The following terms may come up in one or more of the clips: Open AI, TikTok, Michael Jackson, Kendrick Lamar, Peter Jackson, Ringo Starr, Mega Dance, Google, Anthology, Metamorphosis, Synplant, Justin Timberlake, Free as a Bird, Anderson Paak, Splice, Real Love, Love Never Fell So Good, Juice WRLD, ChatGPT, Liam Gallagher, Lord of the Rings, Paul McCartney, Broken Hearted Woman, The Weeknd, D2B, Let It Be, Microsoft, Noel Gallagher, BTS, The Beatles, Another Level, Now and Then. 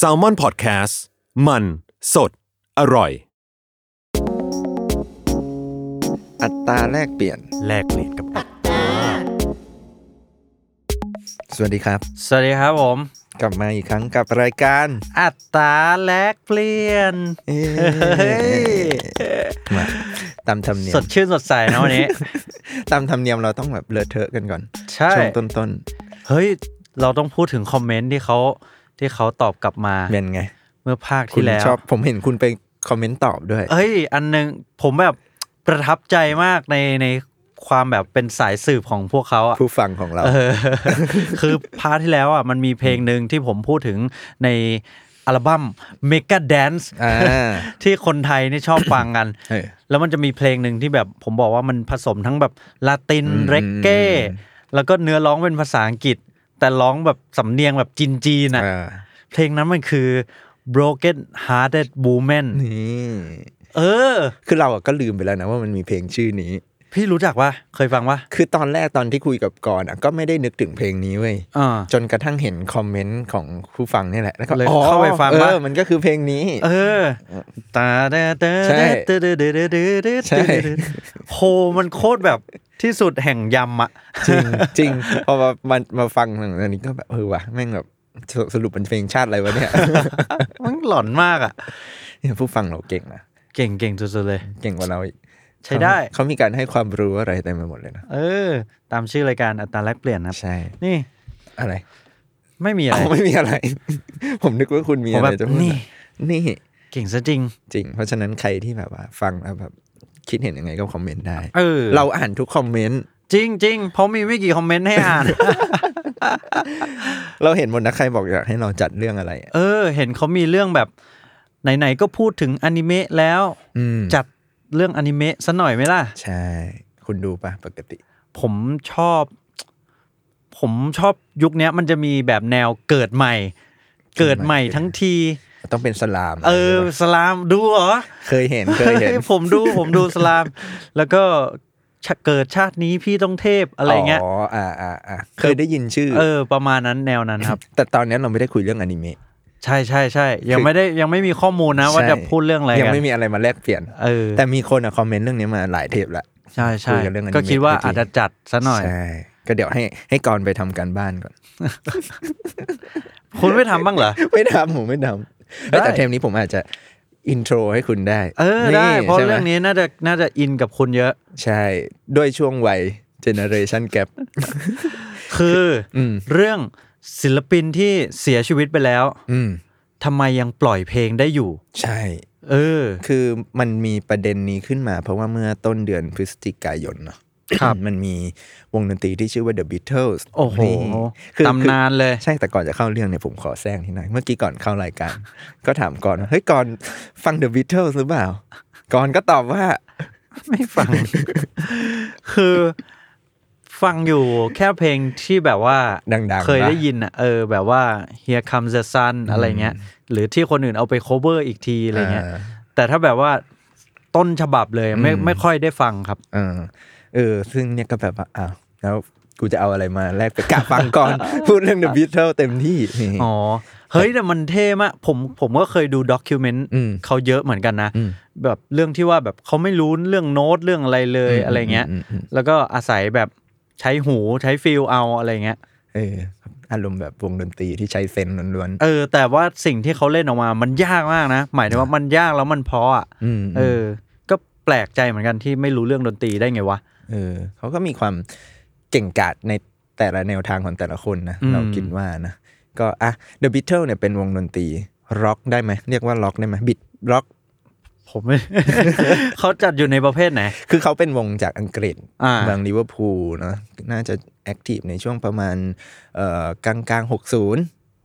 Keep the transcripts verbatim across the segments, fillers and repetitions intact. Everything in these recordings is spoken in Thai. Salmon Podcast มันสดอร่อยอัตราแลกเปลี่ยนแลกเปลี่ยนกับอัตราสวัสดีครับสวัสดีครับผมกลับมาอีกครั้งกับรายการอัตราแลกเปลี่ยนมาตามธรรมเนียมสดชื่นสดใสนะวันนี้ตามธรรมเนียมเราต้องแบบเลอะเทอะกันก่อนใช่ช่วงต้นๆเฮ้ยเราต้องพูดถึงคอมเมนต์ที่เขาที่เขาตอบกลับมาเป็นไงเมื่อภาคที่แล้วชอบผมเห็นคุณไปคอมเมนต์ตอบด้วยเฮ้ยอันนึงผมแบบประทับใจมากในในความแบบเป็นสายสืบของพวกเขาอ่ะผู้ฟังของเรา คือภาคที่แล้วอ่ะมันมีเพลงนึงที่ผมพูดถึงในอัลบั้ม Mega Dance ที่คนไทยนี่ชอบฟังกัน แล้วมันจะมีเพลงนึงที่แบบผมบอกว่ามันผสมทั้งแบบลาตินเรกเก้แล้วก็เนื้อร้องเป็นภาษาอังกฤษแต่ร้องแบบสำเนียงแบบจีนๆน่ะเพลงนั้นมันคือ Broken Hearted Woman นี่เออคือเราก็ลืมไปแล้วนะว่ามันมีเพลงชื่อนี้พี่รู้จักป่ะเคยฟังป่ะคือตอนแรกตอนที่คุยกับกรอ่ะก็ไม่ได้นึกถึงเพลงนี้เว้ยจนกระทั่งเห็นคอมเมนต์ของผู้ฟังนี่แหละแล้วก็เข้าไปฟังว่ามันก็คือเพลงนี้เออตาเด้อเด้อเด้อเด้อเด้อเด้อโหมันโคตรแบบที่สุดแห่งยำอ่ะจริงจริงพอมามาฟังอันนี้ก็แบบเออว่ะแม่งแบบสรุปเป็นเพลงชาติอะไรวะเนี่ยมันหลอนมากอ่ะผู้ฟังเราเก่งนะเก่งเก่งสุดๆเลยเก่งกว่าเราอีกใช่ได้เขามีการให้ความรู้อะไรเต็มไปหมดเลยนะเออตามชื่อรายการอัตราแลกเปลี่ยนนะใช่นี่อะไรไม่มีอะไรไม่มีอะไรผมนึกว่าคุณมีอะไรจะพูดนี่นี่เก่งซะจริงจริงเพราะฉะนั้นใครที่แบบว่าฟังแล้วแบบคิดเห็นยังไงก็คอมเมนต์ได้เออเราอ่านทุกคอมเมนต์จริงๆเพราะมีไม่กี่คอมเมนต์ให้อ่าน เราเห็นหมดนะใครบอกอยากให้เราจัดเรื่องอะไรเออเห็นเขามีเรื่องแบบไหนๆก็พูดถึงอนิเมะแล้วจัดเรื่องอนิเมะซะหน่อยไหมล่ะใช่คุณดูป่ะปกติผมชอบผมชอบยุคนี้มันจะมีแบบแนวเกิดใหม่เกิดใหม่ทั้งทีต้องเป็นสลามเออสลามดูเหรอเคยเห็นเคยเห็นผมดูผมดูสลามแล้วก็เกิดชาตินี้พี่ต้องเทพอะไรเงี้ยอ๋ออ่าอ่าอ่าเคยได้ยินชื่อเออประมาณนั้นแนวนั้นครับแต่ตอนนี้เราไม่ได้คุยเรื่องอนิเมะใช่ใช่ใช่ยังไม่ได้ยังไม่มีข้อมูลนะว่าจะพูดเรื่องอะไรยังไม่มีอะไรมาแลกเปลี่ยนเออแต่มีคนอ่ะคอมเมนต์เรื่องนี้มาหลายเทปแล้วใช่ใช่ก็คิดว่าอาจจะจัดซะหน่อยใช่ก็เดี๋ยวให้ให้กรไปทำการบ้านก่อนคุณไม่ทำบ้างเหรอไม่ทำผมไม่ทำแต่เทปนี้ผมอาจจะอินโทรให้คุณได้เออได้เพราะเรื่องนี้น่าจะน่าจะอินกับคุณเยอะใช่ด้วยช่วงวัยเจเนเรชั่นแกปคือเรื่องศิลปินที่เสียชีวิตไปแล้วทำไมยังปล่อยเพลงได้อยู่ใช่เออคือมันมีประเด็นนี้ขึ้นมาเพราะว่าเมื่อต้นเดือนพฤศจิกายนเนาะครับมันมีวงดนตรีที่ชื่อว่า The Beatles โอ้โหตำนานเลยใช่แต่ก่อนจะเข้าเรื่องเนี่ยผมขอแซงนิดหน่อยเมื่อกี้ก่อนเข้ารายการ ก็ถามก่อนว่าเฮ้ยก่อนฟัง The Beatles หรือเปล่าก่อนก็ตอบว่าไม่ฟัง คือฟังอยู่แค่เพลงที่แบบว่าเคยได้ยินอ่ะเออแบบว่า Here Comes The Sun อะไรเงี้ยหรือที่คนอื่นเอาไป cover อีกทีอะไรเงี้ยแต่ถ้าแบบว่าต้นฉบับเลยไม่ไม่ค่อยได้ฟังครับเออเออซึ่งเนี่ยก็แบบว่าอ้าวแล้วกูจะเอาอะไรมาแลกไปกะฟังก่อน พูดเรื่อง The Beatles เต็มที่อ๋อเฮ้ยแต่มันเท่มากผมผมก็เคยดูด็อกิวเมนต์เขาเยอะเหมือนกันนะแบบเรื่องที่ว่าแบบเขาไม่รู้เรื่องโน้ตเรื่องอะไรเลยอะไรเงี้ยแล้วก็อาศัยแบบใช้หูใช้ฟีลเอาอะไรเงี้ยเอออารมณ์แบบวงดนตรีที่ใช้เซนล้วนๆเออแต่ว่าสิ่งที่เขาเล่นออกมามันยากมากนะหมายถึงว่ามันยากแล้วมันเพราะอ่ะเออก็แปลกใจเหมือนกันที่ไม่รู้เรื่องดนตรีได้ไงวะเออเขาก็มีความเก่งกาจในแต่ละแนวทางของแต่ละคนนะเราคิดว่านะก็อ่ะ The Beatles เนี่ยเป็นวงดนตรีร็อกได้ไหมเรียกว่าร็อกได้ไหมบิดร็อกผมไม่ เขาจัดอยู่ในประเภทไหนคือเขาเป็นวงจากอังกฤษบางลิเวอร์พูลเนาะน่าจะแอคทีฟในช่วงประมาณเอ่อกลางๆหกสิบ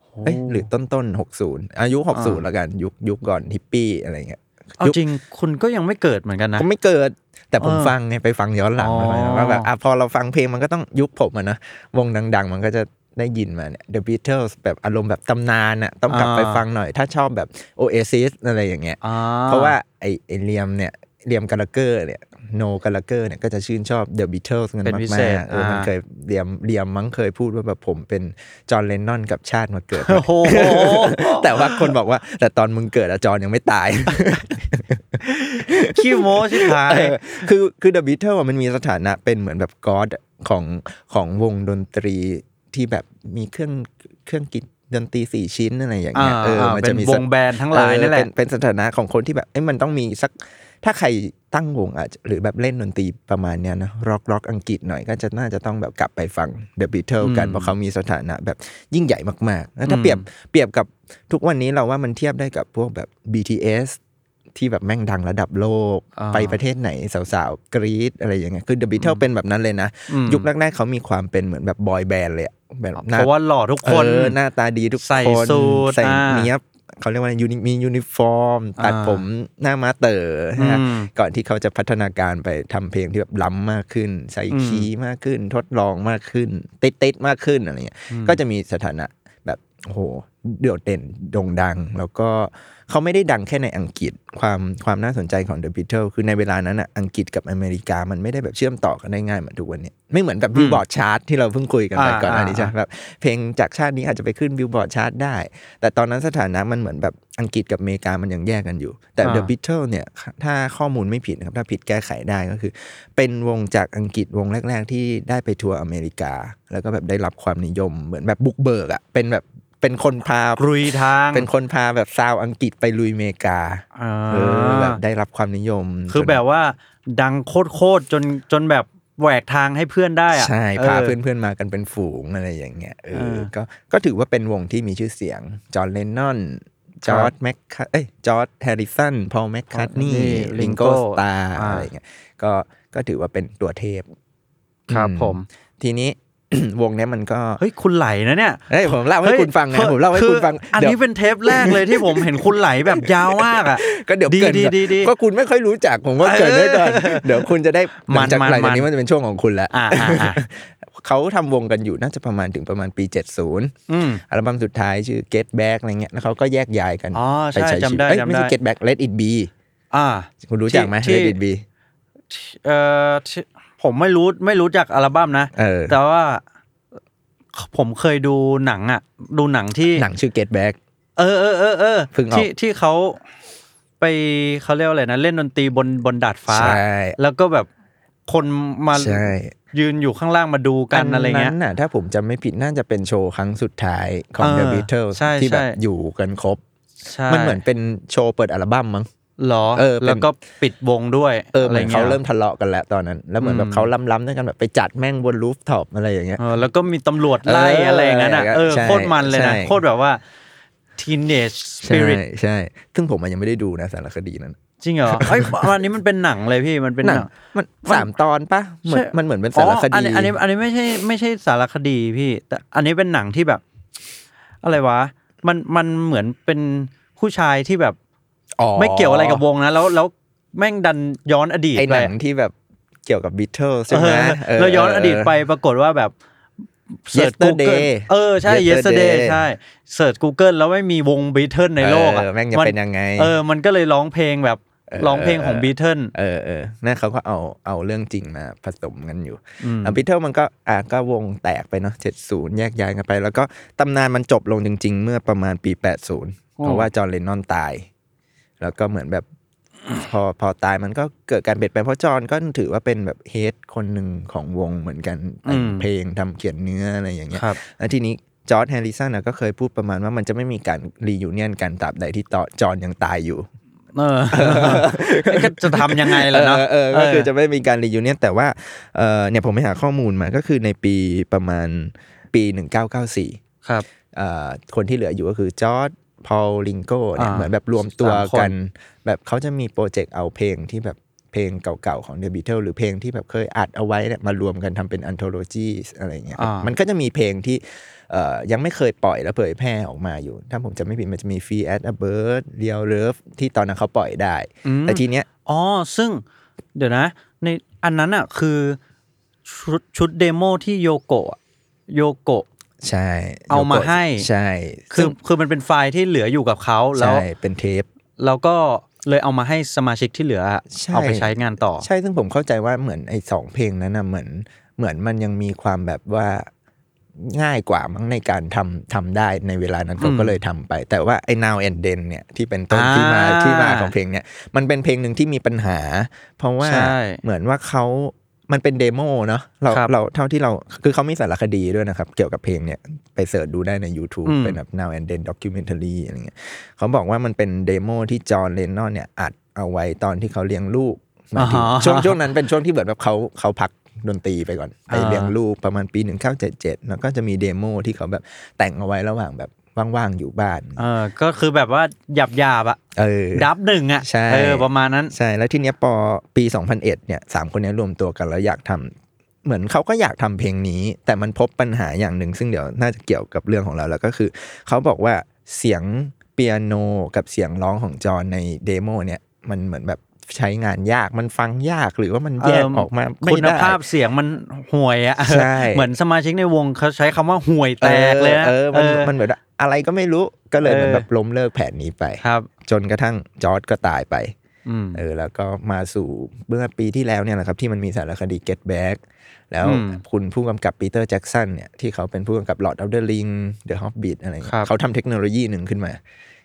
โห เอ้ยหรือต้นๆหกสิบอายุหกสิบแล้วกันยุคยุคก่อนฮิปปี้อะไรเงี้ยเอาจริงคุณก็ยังไม่เกิดเหมือนกันนะผมไม่เกิดแต่ผมฟังไงไปฟังย้อนหลังอะไรว่าแบบอ่ะพอเราฟังเพลงมันก็ต้องยุคผมอ่ะนะวงดังๆมันก็จะได้ยินมาเนี่ย The Beatles แบบอารมณ์แบบตำนานน่ะต้องกลับไปฟังหน่อยถ้าชอบแบบ Oasis อะไรอย่างเงี้ยเพราะว่าไอ้ไอ้เลียมเนี่ยเลียมกาลาเกอร์เนี่ยโนกาลาเกอร์เนี่ยก็จะชื่นชอบ The Beatles กันมากๆเออมันเคยเลียมเลียมมั้งเคยพูดว่าแบบผมเป็นจอห์นเลนนอนกับชาติมาเกิด แต่ว่าคนบอกว่าแต่ตอนมึงเกิดอะจอห์นยังไม่ตาย ขี้โม้ชิบหายคือคือ The Beatles มันมีสถานะเป็นเหมือนแบบก็อดของของวงดนตรีที่แบบมีเครื่องเครื่องกินดนตรีสี่ชิ้นอะไรอย่างเงี้ยเออมันจะมีวงแบนทั้งหลายนั่นแหละเป็นสถานะของคนที่แบบเอ้ยมันต้องมีสักถ้าใครตั้งวงอ่ะหรือแบบเล่นดนตรีประมาณเนี้ยนะร็อกร็อกอังกฤษหน่อยก็จะน่าจะต้องแบบกลับไปฟัง The Beatles กันเพราะเขามีสถานะแบบยิ่งใหญ่มากๆถ้าเปรียบเปรียบกับทุกวันนี้เราว่ามันเทียบได้กับพวกแบบ บี ที เอส ที่แบบแม่งดังระดับโลกไปประเทศไหนสาวๆกรี๊ดอะไรอย่างเงี้ยคือ The Beatles เป็นแบบนั้นเลยนะยุคแรกๆเขามีความเป็นเหมือนแบบบอยแบนด์เลยเพราะว่าหล่อทุกคนหน้าตาดีทุกคนใส่สูทใส่เนี้ยเขาเรียกว่ามียูนิฟอร์มตัดผมหน้าม้าเต๋อก่อนที่เขาจะพัฒนาการไปทำเพลงที่แบบล้ำมากขึ้นใส่คีย์มากขึ้นทดลองมากขึ้นเต็ดๆมากขึ้นอะไรเงี้ยก็จะมีสถานะแบบโอ้โหเดี่ยวเด่นโด่งดังแล้วก็เขาไม่ได้ดังแค่ในอังกฤษความความน่าสนใจของ The Beatles คือในเวลานั้นอ่ะอังกฤษกับอเมริกามันไม่ได้แบบเชื่อมต่อกันได้ง่ายเหมือนทุกวันนี้ไม่เหมือนกับบิลบอร์ดชาร์ตที่เราเพิ่งคุยกันไปก่อนอันนี้ใช่แบบเพลงจากชาตินี้อาจจะไปขึ้นบิลบอร์ดชาร์ตได้แต่ตอนนั้นสถานะมันเหมือนแบบอังกฤษกับอเมริกามันยังแยกกันอยู่แต่ The Beatles เนี่ยถ้าข้อมูลไม่ผิดนะครับถ้าผิดแก้ไขได้ก็คือเป็นวงจากอังกฤษวงแรกๆที่ได้ไปทัวร์อเมริกาแล้วก็แบบได้รับความนิยมเหมือนแบบบุกเบิกอ่ะเป็นแบบเป็นคนพาลุยทางเป็นคนพาแบบชาวอังกฤษไปลุยอเมริกาเออแบบได้รับความนิยมคือแบบว่าดังโคตรๆจนจนแบบแหวกทางให้เพื่อนได้อ่ะใช่พาเพื่อนๆมากันเป็นฝูงอะไรอย่างเงี้ยเออก็ก็ถือว่าเป็นวงที่มีชื่อเสียงจอห์นเลนนอนจอร์จแมคเอ้ยจอร์จแฮริสันพอลแมคคาร์ทนีย์ลิงโก้สตาร์อะไรเงี้ยก็ก็ถือว่าเป็นตัวเทพครับผมทีนี้วงนี้มันก็เฮ้ยคุณไหลนะเนี่ยเฮ้ยผมเล่าให้คุณฟังไงผมเล่าให้คุณฟังอันนี้เป็นเทปแรกเลยที่ผมเห็นคุณไหลแบบยาวมากอ่ะก็เดี๋ยวเกิดก็คุณไม่ค่อยรู้จักผมก็เกิดได้ก่อนเดี๋ยวคุณจะได้มันจากไหลอันนี้มันจะเป็นช่วงของคุณแล้วเขาทำวงกันอยู่น่าจะประมาณถึงประมาณปีเจ็ดสิบอัลบั้มสุดท้ายชื่อ Get Back อะไรเงี้ยแล้วเขาก็แยกย้ายกันไปใช้ชีวิตเอ้ยไม่ใช่ Get Back Let It Be อ่าคุณรู้จักไหม Let It Be เอ่อผมไม่รู้ไม่รู้จักอัลบั้มนะแต่ว่าผมเคยดูหนังอ่ะดูหนังที่หนังชื่อ Get Back เออเออเออเออที่ที่เขาไปเขาเรียกว่าอะไรนะเล่นดนตรีบนบนดาดฟ้าแล้วก็แบบคนมายืนอยู่ข้างล่างมาดูกันอะไรเงี้ยนั้นน่ะถ้าผมจำไม่ผิดน่าจะเป็นโชว์ครั้งสุดท้ายของ The Beatles ที่แบบอยู่กันครบมันเหมือนเป็นโชว์เปิดอัลบั้มมั้งหรอเออแล้วก็ปิดวงด้วยเออเหมือนเขาเริ่มทะเลาะกันแล้วตอนนั้นแล้วเหมือนแบบเขาล้ำๆด้วยกันแบบไปจัดแม่งบนรูฟท็อปอะไรอย่างเงี้ยเออแล้วก็มีตำรวจไล่อะไรอย่างเงี้ยเออโคตรมันเลยนะโคตรแบบว่า teenage spirit ใช่ซึ่งผมยังไม่ได้ดูนะสารคดีนั้นจริงเหรอเฮ้ยวันนี้มันเป็นหนังเลยพี่มันเป็นหนังมันสามตอนปะเหมือนมันเหมือนเป็นสารคดีอันนี้อันนี้อันนี้ไม่ใช่ไม่ใช่สารคดีพี่แต่อันนี้เป็นหนังที่แบบอะไรวะมันมันเหมือนเป็นผู้ชายที่แบบไม่เกี่ยวอะไรกับวงนะแล้วแล้วแม่งดันย้อนอดีตไปไอ้หนังที่แบบเกี่ยวกับ Beatles ใช่มั้ยแล้วย้อนอดีตไปปรากฏว่าแบบเสิร์ช Google เออใช่ Yesterday ใช่เสิร์ช Google แล้วไม่มีวง Beatles ในโลกอ่ะแม่งจะเป็นยังไงเออมันก็เลยร้องเพลงแบบร้องเพลงของ Beatles เออๆนั่นเขาก็เอาเอาเรื่องจริงมาผสมกันอยู่แล้ว Beatles มันก็อ่ะก็วงแตกไปเนาะเจ็ดสิบแยกย้ายกันไปแล้วก็ตำนานมันจบลงจริงๆเมื่อประมาณปีแปดสิบเพราะว่าจอห์นเลนนอนตายแล้วก็เหมือนแบบพอพอตายมันก็เกิดการเปลี่ยนแปลงเพราะจอห์นก็ถือว่าเป็นแบบเฮดคนหนึ่งของวงเหมือนกันแต่งเพลงทำเขียนเนื้ออะไรอย่างเงี้ยแล้วทีนี้จอร์จแฮริสันก็เคยพูดประมาณว่ามันจะไม่มีการรียูเนียนกันตราบใดที่จอห์นยังตายอยู่เออก็จะทำยังไงล่ะเนาะก็คือจะไม่มีการรียูเนียนแต่ว่าเนี่ยผมไปหาข้อมูลมาก็คือในปีประมาณปีหนึ่งพันเก้าร้อยเก้าสิบสี่ครับคนที่เหลืออยู่ก็คือจอร์จพอลลิงโก้เนี่ยเหมือนแบบรวมตัวกันแบบเขาจะมีโปรเจกต์เอาเพลงที่แบบ เพลงเก่าๆของ The Beatles หรือเพลงที่แบบเคยอัดเอาไว้เนี่ยมารวมกันทำเป็น Anthology อะไรเงี้ยมันก็จะมีเพลงที่ยังไม่เคยปล่อยแล้วเผยแพร่ออกมาอยู่ถ้าผมจำไม่ผิดมันจะมี Free as a Bird Real Love ที่ตอนนั้นเขาปล่อยได้แต่ทีเนี้ยอ๋อซึ่งเดี๋ยวนะในอันนั้นอ่ะคือชุดชุดเดโมที่โยโกะโยโกะใช่เอามาให้ใช่คือคือมันเป็นไฟล์ที่เหลืออยู่กับเขาแล้วเป็นเทปแล้วก็เลยเอามาให้สมาชิกที่เหลือเอาไปใช้งานต่อใช่ซึ่งผมเข้าใจว่าเหมือนไอ้สองเพลงนั้นนะเหมือนเหมือนมันยังมีความแบบว่าง่ายกว่ามั้งในการทำทำได้ในเวลานั้นเขาก็เลยทำไปแต่ว่าไอ้ Now and Then เนี่ยที่เป็นต้นที่มาที่มาของเพลงเนี่ยมันเป็นเพลงหนึ่งที่มีปัญหาเพราะว่าเหมือนว่าเขามันเป็นเดโมเนาะเราเราเท่าที่เราคือเขามีสารคดีด้วยนะครับเกี่ยวกับเพลงเนี่ยไปเสิร์ชดูได้ใน YouTube เป็นแบบ Now and Then Documentary อะไรเงี้ยเขาบอกว่ามันเป็นเดโมที่จอห์น เลนนอนเนี่ยอัดเอาไว้ตอนที่เขาเลี้ยงลูกมาถึงช่วงช่วงนั้นเป็นช่วงที่เหมือนแบบเขาเขาพักดนตรีไปก่อนไปเลี้ยงลูกประมาณปีหนึ่งพันเก้าร้อยเจ็ดสิบเจ็ดแล้วก็จะมีเดโมที่เขาแบบแต่งเอาไว้ระหว่างแบบว่างๆอยู่บ้านเออก็คือแบบว่าหยาบๆอ่ะเออดับหนึ่งอ่ะเออประมาณนั้นใช่แล้วทีเนี้ยพอปีสองพันเอ็ดเนี่ยสามคนนี้รวมตัวกันแล้วอยากทำเหมือนเขาก็อยากทำเพลงนี้แต่มันพบปัญหาอย่างหนึ่งซึ่งเดี๋ยวน่าจะเกี่ยวกับเรื่องของเราแล้วก็คือเขาบอกว่าเสียงเปียโนกับเสียงร้องของจอห์นในเดโมเนี่ยมันเหมือนแบบใช้งานยากมันฟังยากหรือว่ามันแยกออกมาไม่ได้คุณภาพเสียงมันห่วยอ่ะเหมือนสมาชิกในวงเขาใช้คำว่าห่วยแตกเลยนะเออมันมันเหมือนอะไรก็ไม่รู้ก็เลยเหมือนแบบล้มเลิกแผนนี้ไปจนกระทั่งจอร์จก็ตายไปเออแล้วก็มาสู่เมื่อปีที่แล้วเนี่ยแหละครับที่มันมีสารคดี Get Back แล้วคุณผู้กำกับปีเตอร์แจ็คสันเนี่ยที่เขาเป็นผู้กำกับ Lord of the Rings The Hobbit อะไรเขาทำเทคโนโลยีหนึ่งขึ้นมา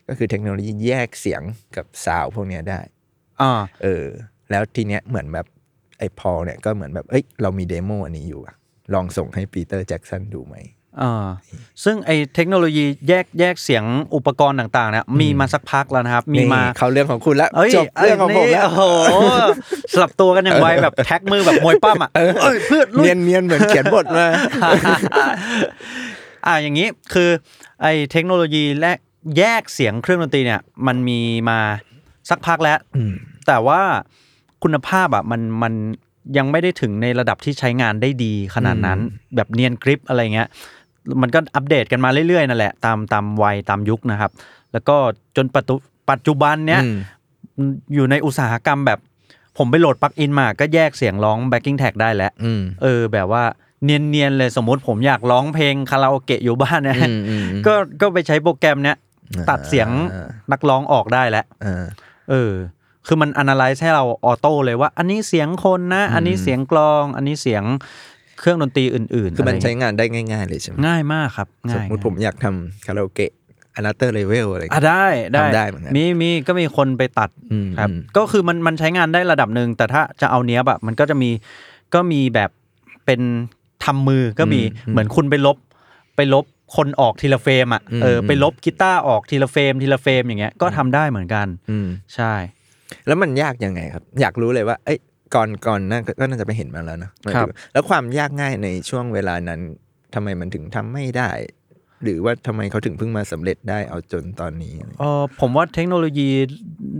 ก็คือเทคโนโลยีแยกเสียงกับซาวด์พวกเนี้ยได้อ่าเออแล้วทีเนี้ยเหมือนแบบไอ้พอลเนี่ยก็เหมือนแบบเอ้ยเรามีเดโมอันนี้อยู่อ่ะลองส่งให้ปีเตอร์แจ็คสันดูไหมอ่าซึ่งไอ้เทคโนโลยีแยกแยกเสียงอุปกรณ์ต่างๆเนี่ยมีมาสักพักแล้วนะครับมีมาเข้าเรื่องของคุณแล้วจบเรื่องของผมแล้วโอ้โหสลับตัวกันอย่างไวแบบแท็กมือแบบมวยปั้มอ่ะเอ้ยพืชเนียนๆเหมือนเขียนบทมาอ่าอย่างงี้คือไอ้เทคโนโลยีและแยกเสียงเครื่องดนตรีเนี่ยมันมีมาสักพักแล้วแต่ว่าคุณภาพอ่ะมันมันยังไม่ได้ถึงในระดับที่ใช้งานได้ดีขนาดนั้นแบบเนียนกริปอะไรเงี้ยมันก็อัปเดตกันมาเรื่อยๆนั่นแหละตามตามวัยตามยุคนะครับแล้วก็จนปัจจุบันเนี้ยอยู่ในอุตสาหกรรมแบบผมไปโหลดปลั๊กอินมาก็แยกเสียงร้อง backing track ได้แล้วเออแบบว่าเนียนๆเลยสมมติผมอยากร้องเพลงคาราโอเกะอยู่บ้านนะก็ก็ไปใช้โปรแกรมเนี้ยตัดเสียงนักร้องออกได้แล้วเออคือมัน analyze ให้เราออโต้เลยว่าอันนี้เสียงคนนะอันนี้เสียงกลองอันนี้เสียงเครื่องดนตรีอื่นๆคือมันใช้งานได้ง่ายๆเลยใช่ไหมง่ายมากครับสมมติผมอยากทำคาราโอเกะ Another Level อะไรอ่ะได้ได้ได้เหมือนกันมีมีก็มีคนไปตัดครับก็คือมันมันใช้งานได้ระดับนึงแต่ถ้าจะเอาเนี้ยแบบมันก็จะมีก็มีแบบเป็นทำมือก็มีเหมือนคุณไปลบไปลบคนออกทีละเฟรมอ่ะเออไปลบกีตาร์ออกทีละเฟรมทีละเฟรมอย่างเงี้ยก็ทำได้เหมือนกันใช่แล้วมันยากยังไงครับอยากรู้เลยว่าเอ้ยก่อนก่อนน่าก็น่าจะไปเห็นมาแล้วนะแล้วความยากง่ายในช่วงเวลานั้นทำไมมันถึงทำไม่ได้หรือว่าทำไมเขาถึงเพิ่งมาสำเร็จได้เอาจนตอนนี้เออผมว่าเทคโนโลยี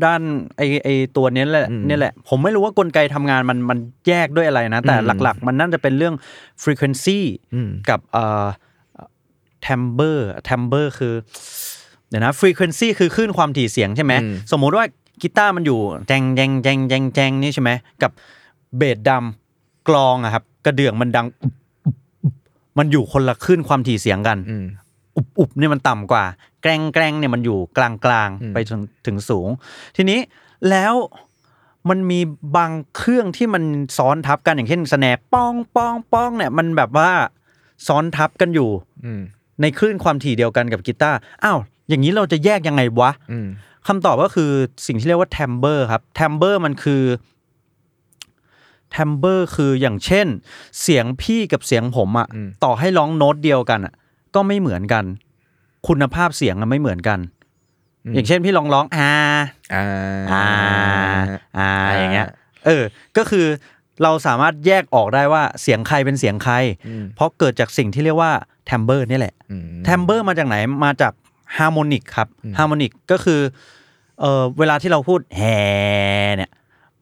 ด้านไอไอตัวนี้แหละนี่แหละผมไม่รู้ว่ากลไกทำงานมันมันแยกด้วยอะไรนะแต่หลักๆมันน่าจะเป็นเรื่อง frequency กับเอ่อtimbre timbre คือเดี๋ยวนะ frequency คือคลื่นความถี่เสียงใช่ไหมสมมติว่ากีตาร์มันอยู่แจงแจงแจงแจงแจงนี่ใช่ไหมกับเบสดำกลองอะครับกระเดื่องมันดังมันอยู่คนละคลื่นความถี่เสียงกันอุบอุบเนี่ยมันต่ำกว่าแกรงแกรงเนี่ยมันอยู่กลางกลางไปถึงถึงสูงทีนี้แล้วมันมีบางเครื่องที่มันซ้อนทับกันอย่างเช่นสแนร์ป้องป้องป้องเนี่ยมันแบบว่าซ้อนทับกันอยู่ในคลื่นความถี่เดียวกันกับกีตาร์อ้าวอย่างนี้เราจะแยกยังไงวะคำตอบก็คือสิ่งที่เรียกว่า timbre ครับ timbre มันคือ timbre คืออย่างเช่นเสียงพี่กับเสียงผมอ่ะต่อให้ร้องโน้ตเดียวกันอ่ะก็ไม่เหมือนกันคุณภาพเสียงอ่ะไม่เหมือนกันอย่างเช่นพี่ลองร้องอาอาอาอาอย่างเงี้ยเออก็คือเราสามารถแยกออกได้ว่าเสียงใครเป็นเสียงใครเพราะเกิดจากสิ่งที่เรียกว่า timbre นี่แหละ timbre มาจากไหนมาจากฮาร์โมนิกครับฮาร์โมนิกก็คือเอ่อเวลาที่เราพูดแฮเนี่ย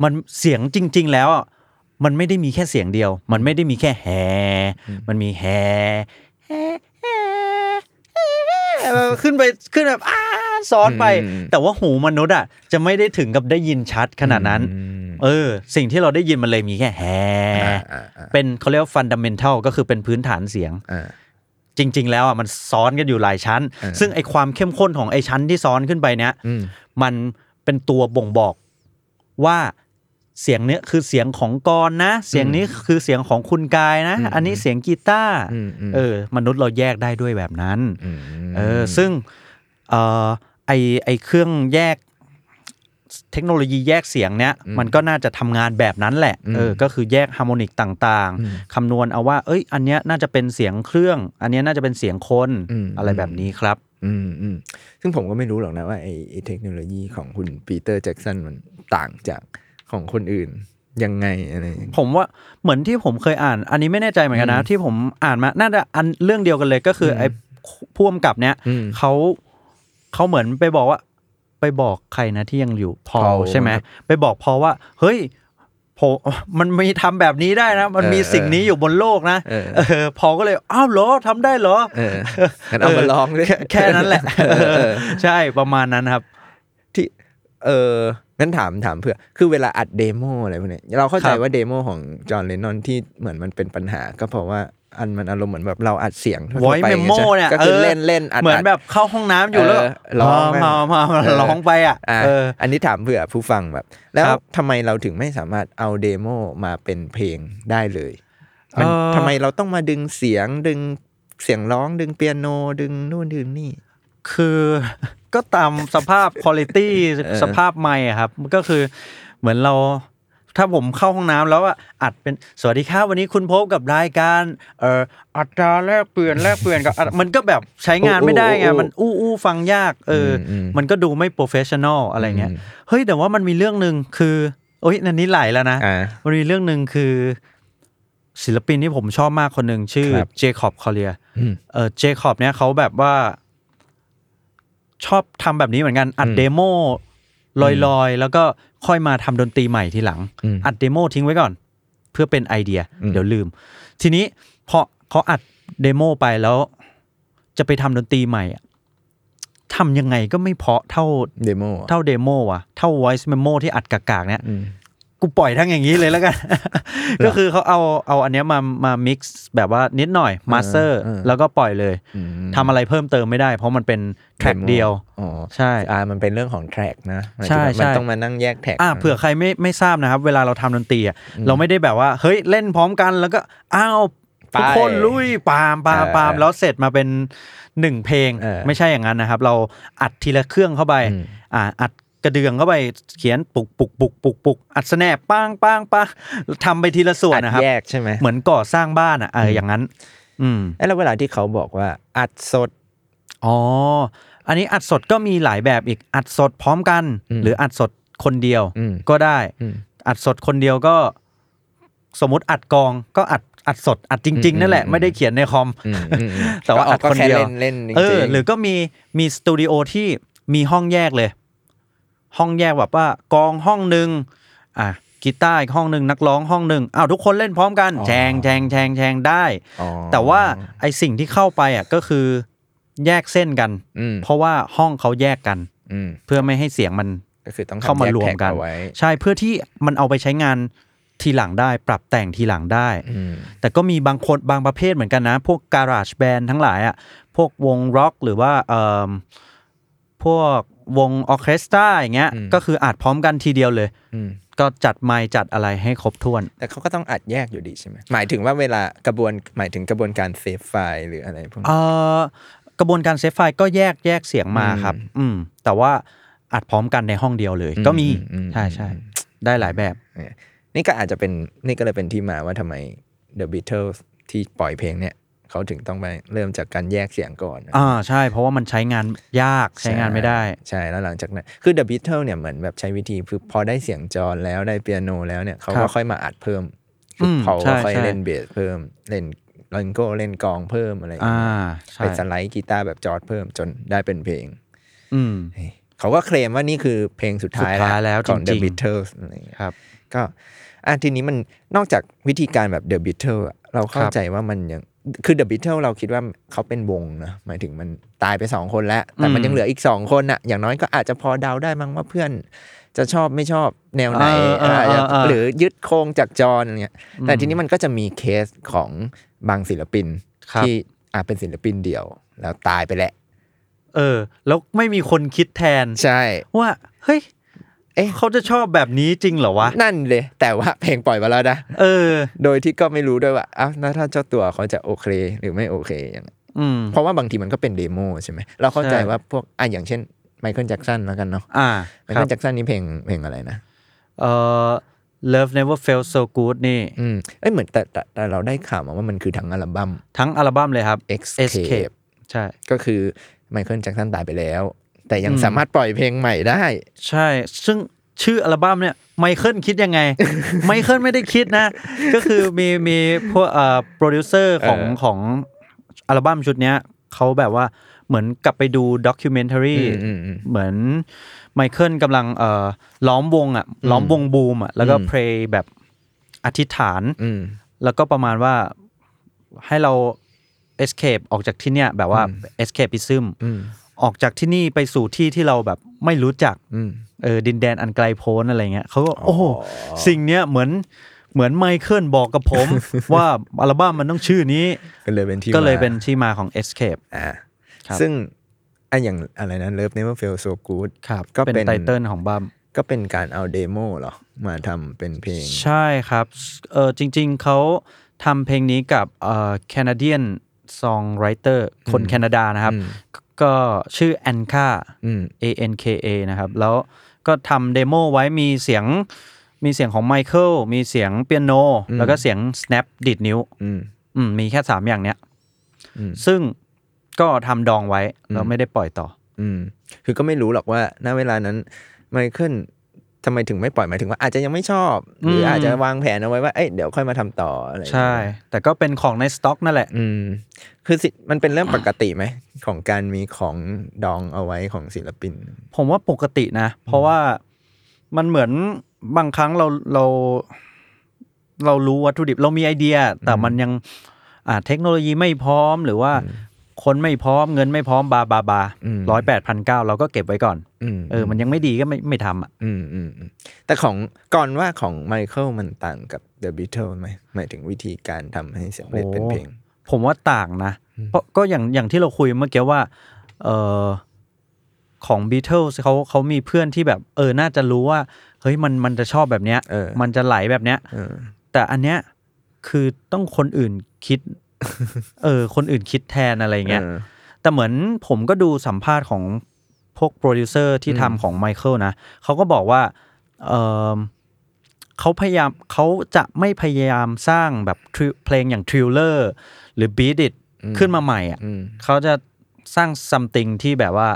มันเสียงจริงๆแล้วมันไม่ได้มีแค่เสียงเดียวมันไม่ได้มีแค่แฮมันมีแฮขึ้นไปขึ้นแบบซ้อนไปแต่ว่าหูมนุษย์อ่ะจะไม่ได้ถึงกับได้ยินชัดขนาดนั้นเออสิ่งที่เราได้ยินมันเลยมีแค่แฮเป็นเขาเรียกว่าฟันดัมเมนทัลก็คือเป็นพื้นฐานเสียงจริงๆแล้วอ่ะมันซ้อนกันอยู่หลายชั้นซึ่งไอความเข้มข้นของไอชั้นที่ซ้อนขึ้นไปเนี้ยมันเป็นตัวบ่งบอกว่าเสียงเนี้ยคือเสียงของกรนะเสียงนี้คือเสียงของคุณกายนะอันนี้เสียงกีตาร์เออมนุษย์เราแยกได้ด้วยแบบนั้นเออซึ่งเอ่อไอไอเครื่องแยกเทคโนโลยีแยกเสียงเนี้ยมันก็น่าจะทำงานแบบนั้นแหละเออก็คือแยกฮาร์โมนิกต่างๆคำนวณเอาว่าเอ้ยอันเนี้ยน่าจะเป็นเสียงเครื่องอันเนี้ยน่าจะเป็นเสียงคนอะไรแบบนี้ครับอืมอืมซึ่งผมก็ไม่รู้หรอกนะว่าไอเทคโนโลยีของคุณปีเตอร์แจ็คสันมันต่างจากของคนอื่นยังไงอะไรผมว่าเหมือนที่ผมเคยอ่านอันนี้ไม่แน่ใจเหมือนกันนะที่ผมอ่านมาน่าจะอันเรื่องเดียวกันเลยก็คือไอพ่วงกับเนี้ยเขาเขาเหมือนไปบอกว่าไปบอกใครนะที่ยังอยู่พอใช่ไหมไปบอกพอว่าเฮ้ยพอมันมีทำแบบนี้ได้นะมันมีสิ่งนี้อยู่บนโลกนะเออพอก็เลยอ้าวเหรอทำได้เหรอเออเอามาลองดิแค่นั้นแหละใช่ประมาณนั้นครับที่เอองั้นถามถามเพื่อคือเวลาอัดเดโมอะไรพวกนี้เราเข้าใจว่าเดโมของจอห์นเลนนอนที่เหมือนมันเป็นปัญหาก็เพราะว่าอันมันอารมณ์เหมือนแบบเราอัดเสียงทั่วไปอย่างเงี้ยก็คือเล่นเล่นอัดเหมือนแบบเข้าห้องน้ำอยู่แล้วร้องมามาร้องไปอ่ะอันนี้ถามเผื่อผู้ฟังแบบแล้วทำไมเราถึงไม่สามารถเอาเดโมมาเป็นเพลงได้เลยมันทำไมเราต้องมาดึงเสียงดึงเสียงร้องดึงเปียโนดึงนู่นดึงนี่คือก็ตามสภาพคุณภาพสภาพไมค์ครับก็คือเหมือนเราถ้าผมเข้าห้องน้ำแล้วอ่ะอัดเป็นสวัสดีครับวันนี้คุณพบกับรายการเอ่ออัตราแลกเปลี่ยนแลกเปลี่ยนกับมันก็แบบใช้งานไม่ได้ไงมันอู้อู้ฟังยากเออมันก็ดูไม่โปรเฟสชันนอลอะไรเงี้ยเฮ้ยแต่ว่ามันมีเรื่องนึงคือโอ๊ยอันนี้ไหลแล้วนะมันมีเรื่องนึงคือศิลปินที่ผมชอบมากคนนึงชื่อเจคอบคอเลียเออเจคอบเนี่ยเขาแบบว่าชอบทำแบบนี้เหมือนกันอัดเดโมลอยๆแล้วก็ค่อยมาทำดนตรีใหม่ทีหลังอัดเดโมทิ้งไว้ก่อนเพื่อเป็นไอเดียเดี๋ยวลืมทีนี้พอเขาอัดเดโมไปแล้วจะไปทำดนตรีใหม่ทำยังไงก็ไม่เพาะเท่าเดโมเท่าเดโมว่ะเท่า voice memo ที่อัดกากๆเนี่ยกูปล่อยทั้งอย่างนี้เลยแล้วกันก็คือเขาเอาเอาอันเนี้ยมามา mix แบบว่านิดหน่อย master แล้วก็ปล่อยเลยทำอะไรเพิ่มเติมไม่ได้เพราะมันเป็นแทร็กเดียวอ๋อใช่อ่ามันเป็นเรื่องของแทร็กนะใช่มันต้องมานั่งแยกแทร็กอ่าเผื่อใครไม่ไม่ทราบนะครับเวลาเราทำดนตรีอ่ะเราไม่ได้แบบว่าเฮ้ยเล่นพร้อมกันแล้วก็อ้าวทุกคนลุยปามปามปามแล้วเสร็จมาเป็นหนึ่งเพลงไม่ใช่อย่างนั้นนะครับเราอัดทีละเครื่องเข้าไปอ่าอัดกระเดื่องเข้าไปเขียนปุกปุกปุกปุกปุกอัดสแนปปังปังปังทำไปทีละส่วนนะครับอัดแยกใช่ไหมเหมือนก่อสร้างบ้านอ่ะเอออย่างนั้นอืมแล้วเวลาที่เขาบอกว่าอัดสดอ๋ออันนี้อัดสดก็มีหลายแบบอีกอัดสดพร้อมกันหรืออัดสดคนเดียวก็ได้อัดสดคนเดียวก็สมมติอัดกองก็อัดอัดสดอัดจริงๆนั่นแหละไม่ได้เขียนในคอมแต่ว่าอัดคนเดียวเออหรือก็มีมีสตูดิโอที่มีห้องแยกเลยห้องแยกแบบว่ากองห้องนึงอ่ะกีตาร์อีกห้องนึงนักร้องห้องนึงอ้าวทุกคนเล่นพร้อมกันแจงแจงแจงแจงได้แต่ว่าไอสิ่งที่เข้าไปอ่ะก็คือแยกเส้นกันเพราะว่าห้องเขาแยกกันเพื่อไม่ให้เสียงมันก็คือต้องเข้ามารวมกันใช่เพื่อที่มันเอาไปใช้งานทีหลังได้ปรับแต่งทีหลังได้แต่ก็มีบางคนบางประเภทเหมือนกันนะพวก Garage Band ทั้งหลายอ่ะพวกวงร็อกหรือว่าเอ่อพวกวงออเคสตราอย่างเงี้ยก็คืออัดพร้อมกันทีเดียวเลยก็จัดไมค์จัดอะไรให้ครบถ้วนแต่เขาก็ต้องอัดแยกอยู่ดีใช่ไหมหมายถึงว่าเวลากระบวนหมายถึงกระบวนการเซฟไฟล์หรืออะไรพวกนี้เอ่อกระบวนการเซฟไฟล์ก็แยกแยกเสียงมาครับอืมแต่ว่าอัดพร้อมกันในห้องเดียวเลยก็มีใช่ใช่ได้หลายแบบนี่ก็อาจจะเป็นนี่ก็เลยเป็นที่มาว่าทำไม The Beatles ที่ปล่อยเพลงเนี่ยเขาถึงต้องไปเริ่มจากการแยกเสียงก่อนอ่าใช่เพราะว่ามันใช้งานยากใช้งานไม่ได้ใช่แล้วหลังจากนั้นคือ The Beatles เนี่ยเหมือนแบบใช้วิธีคือพอได้เสียงจอร์นแล้วได้เปียโนแล้วเนี่ยเขาก็ค่อยมาอัดเพิ่มคือเขาค่อยเล่นเบสเพิ่มเล่นลอนโก้เล่นกองเพิ่มอะไรอย่างเงี้ยไปสไลด์กีตาร์แบบจอร์จเพิ่มจนได้เป็นเพลงอืม เขาก็เคลมว่านี่คือเพลงสุดท้ายแล้วของ The Beatles อะไรอย่างเงี้ยครับก็อ่ะทีนี้มันนอกจากวิธีการแบบ The Beatles เราเข้าใจว่ามันยังคือ The Beatles เราคิดว่าเขาเป็นวงนะหมายถึงมันตายไปสองคนแล้วแต่มันยังเหลืออีกสองคนน่ะอย่างน้อยก็อาจจะพอเดาได้มั้งว่าเพื่อนจะชอบไม่ชอบแนวไหนหรือยึดโครงจากจอนอะไรเงี้ยแต่ทีนี้มันก็จะมีเคสของบางศิลปินที่อ่ะเป็นศิลปินเดี่ยวแล้วตายไปแล้วเออแล้วไม่มีคนคิดแทนใช่ว่าเฮ้ยเอ๊ะเขาจะชอบแบบนี้จริงเหรอวะนั่นเลยแต่ว่าเพลงปล่อยมาแล้วนะเออโดยที่ก็ไม่รู้ด้วยว่าอ้าวแล้วถ้าเจ้าตัวเขาจะโอเคหรือไม่โอเคอย่างอืมเพราะว่าบางทีมันก็เป็นเดโมใช่มั้ยเราเข้าใจว่าพวกอ่ะอย่างเช่น Michael Jackson แล้วกันเนาะอ่า Michael Jackson นี่เพลงเพลงอะไรนะเอ่อ Love Never Fell So Good นี่อืมเอ้ยเหมือนแต่แต่เราได้ข่าวมาว่ามันคือทั้งอัลบั้มทั้งอัลบั้มเลยครับ Xscape ใช่ก็คือไมเคิลแจ็คสันตายไปแล้วแต่ยังสามารถปล่อยเพลงใหม่ได้ใช่ซึ่งชื่ออัลบั้มเนี่ยไมเคิลคิดยังไง ไมเคิลไม่ได้คิดนะ ก็คือมีมีพวกเอ่อโปรดิวเซอร์ของของอัลบั้มชุดเนี้ยเขาแบบว่าเหมือนกลับไปดูด็อกิวเมนทารีเหมือนไมเคิลกำลังเอ่อล้อมวงอ่ะล้อมวงบูมอ่ะแล้วก็เพลงแบบอธิษฐานแล้วก็ประมาณว่าให้เราXscape ออกจากที่เนี่ยแบบว่า Xscapeism ออกจากที่นี่ไปสู่ที่ที่เราแบบไม่รู้จักเออดินแดนอันไกลโพ้นอะไรเงี้ยเขาก็โอ้โหสิ่งเนี้ยเหมือนเหมือนไมเคิลบอกกับผม ว่าอัลบั้มมันต้องชื่อนี้ก็เลยเป็นที่ก็เลยเป็นที่มาของ Xscape อ่าซึ่งไอ้อย่างอะไรนะ Love Never Fell So Good ครับก็เป็นไตเติ้ลของบัมก็เป็นการเอาเดโมเหรอมาทำเป็นเพลงใช่ครับเออจริงๆเขาทำเพลงนี้กับเอ่อ Canadian songwriter คนแคนาดานะครับก็ชื่อ Anka เอ N K A นะครับแล้วก็ทำเดโมไว้มีเสียงมีเสียงของ Michael มีเสียงเปียโนแล้วก็เสียง snap ดีดนิ้วมีแค่สามอย่างเนี้ยซึ่งก็ทำดองไว้แล้วไม่ได้ปล่อยต่อคือก็ไม่รู้หรอกว่าณเวลานั้น Michael ทำไมถึงไม่ปล่อยหมายถึงว่าอาจจะยังไม่ชอบหรืออาจจะวางแผนเอาไว้ว่าเอ้ยเดี๋ยวค่อยมาทำต่ออะไรใช่แต่ก็เป็นของในสต็อกนั่นแหละอืมคือมันเป็นเรื่องปกติไหมของการมีของดองเอาไว้ของศิลปินผมว่าปกตินะเพราะว่ามันเหมือนบางครั้งเราเราเรารู้วัตถุดิบเรามีไอเดียแต่มันยังอ่าเทคโนโลยีไม่พร้อมหรือว่าคนไม่พร้อมเงินไม่พร้อมบาบาบาร้อยแปดพันเก้าเราก็เก็บไว้ก่อนเออมันยังไม่ดีก็ไม่ไม่ทำอ่ะแต่ของก่อนว่าของไมเคิลมันต่างกับ The Beatles ไหมหมายถึงวิธีการทำให้สำเร็จเป็นเพลงผมว่าต่างนะเพราะก็อย่างอย่างที่เราคุยเมื่อกี้ว่าเออของ Beatles เขาเขามีเพื่อนที่แบบเออน่าจะรู้ว่าเฮ้ยมันมันจะชอบแบบเนี้ยมันจะไหลแบบเนี้ยแต่อันเนี้ยคือต้องคนอื่นคิดเออคนอื่นคิดแทนอะไรเงี้ยแต่เหมือนผมก็ดูสัมภาษณ์ของพวกโปรดิวเซอร์ที่ทำของไมเคิลนะเขาก็บอกว่าเออเขาพยายามเขาจะไม่พยายามสร้างแบบเพลงอย่าง Thriller หรือ Beat It ขึ้นมาใหม่อ่ะเขาจะสร้าง something ที่แบบว่า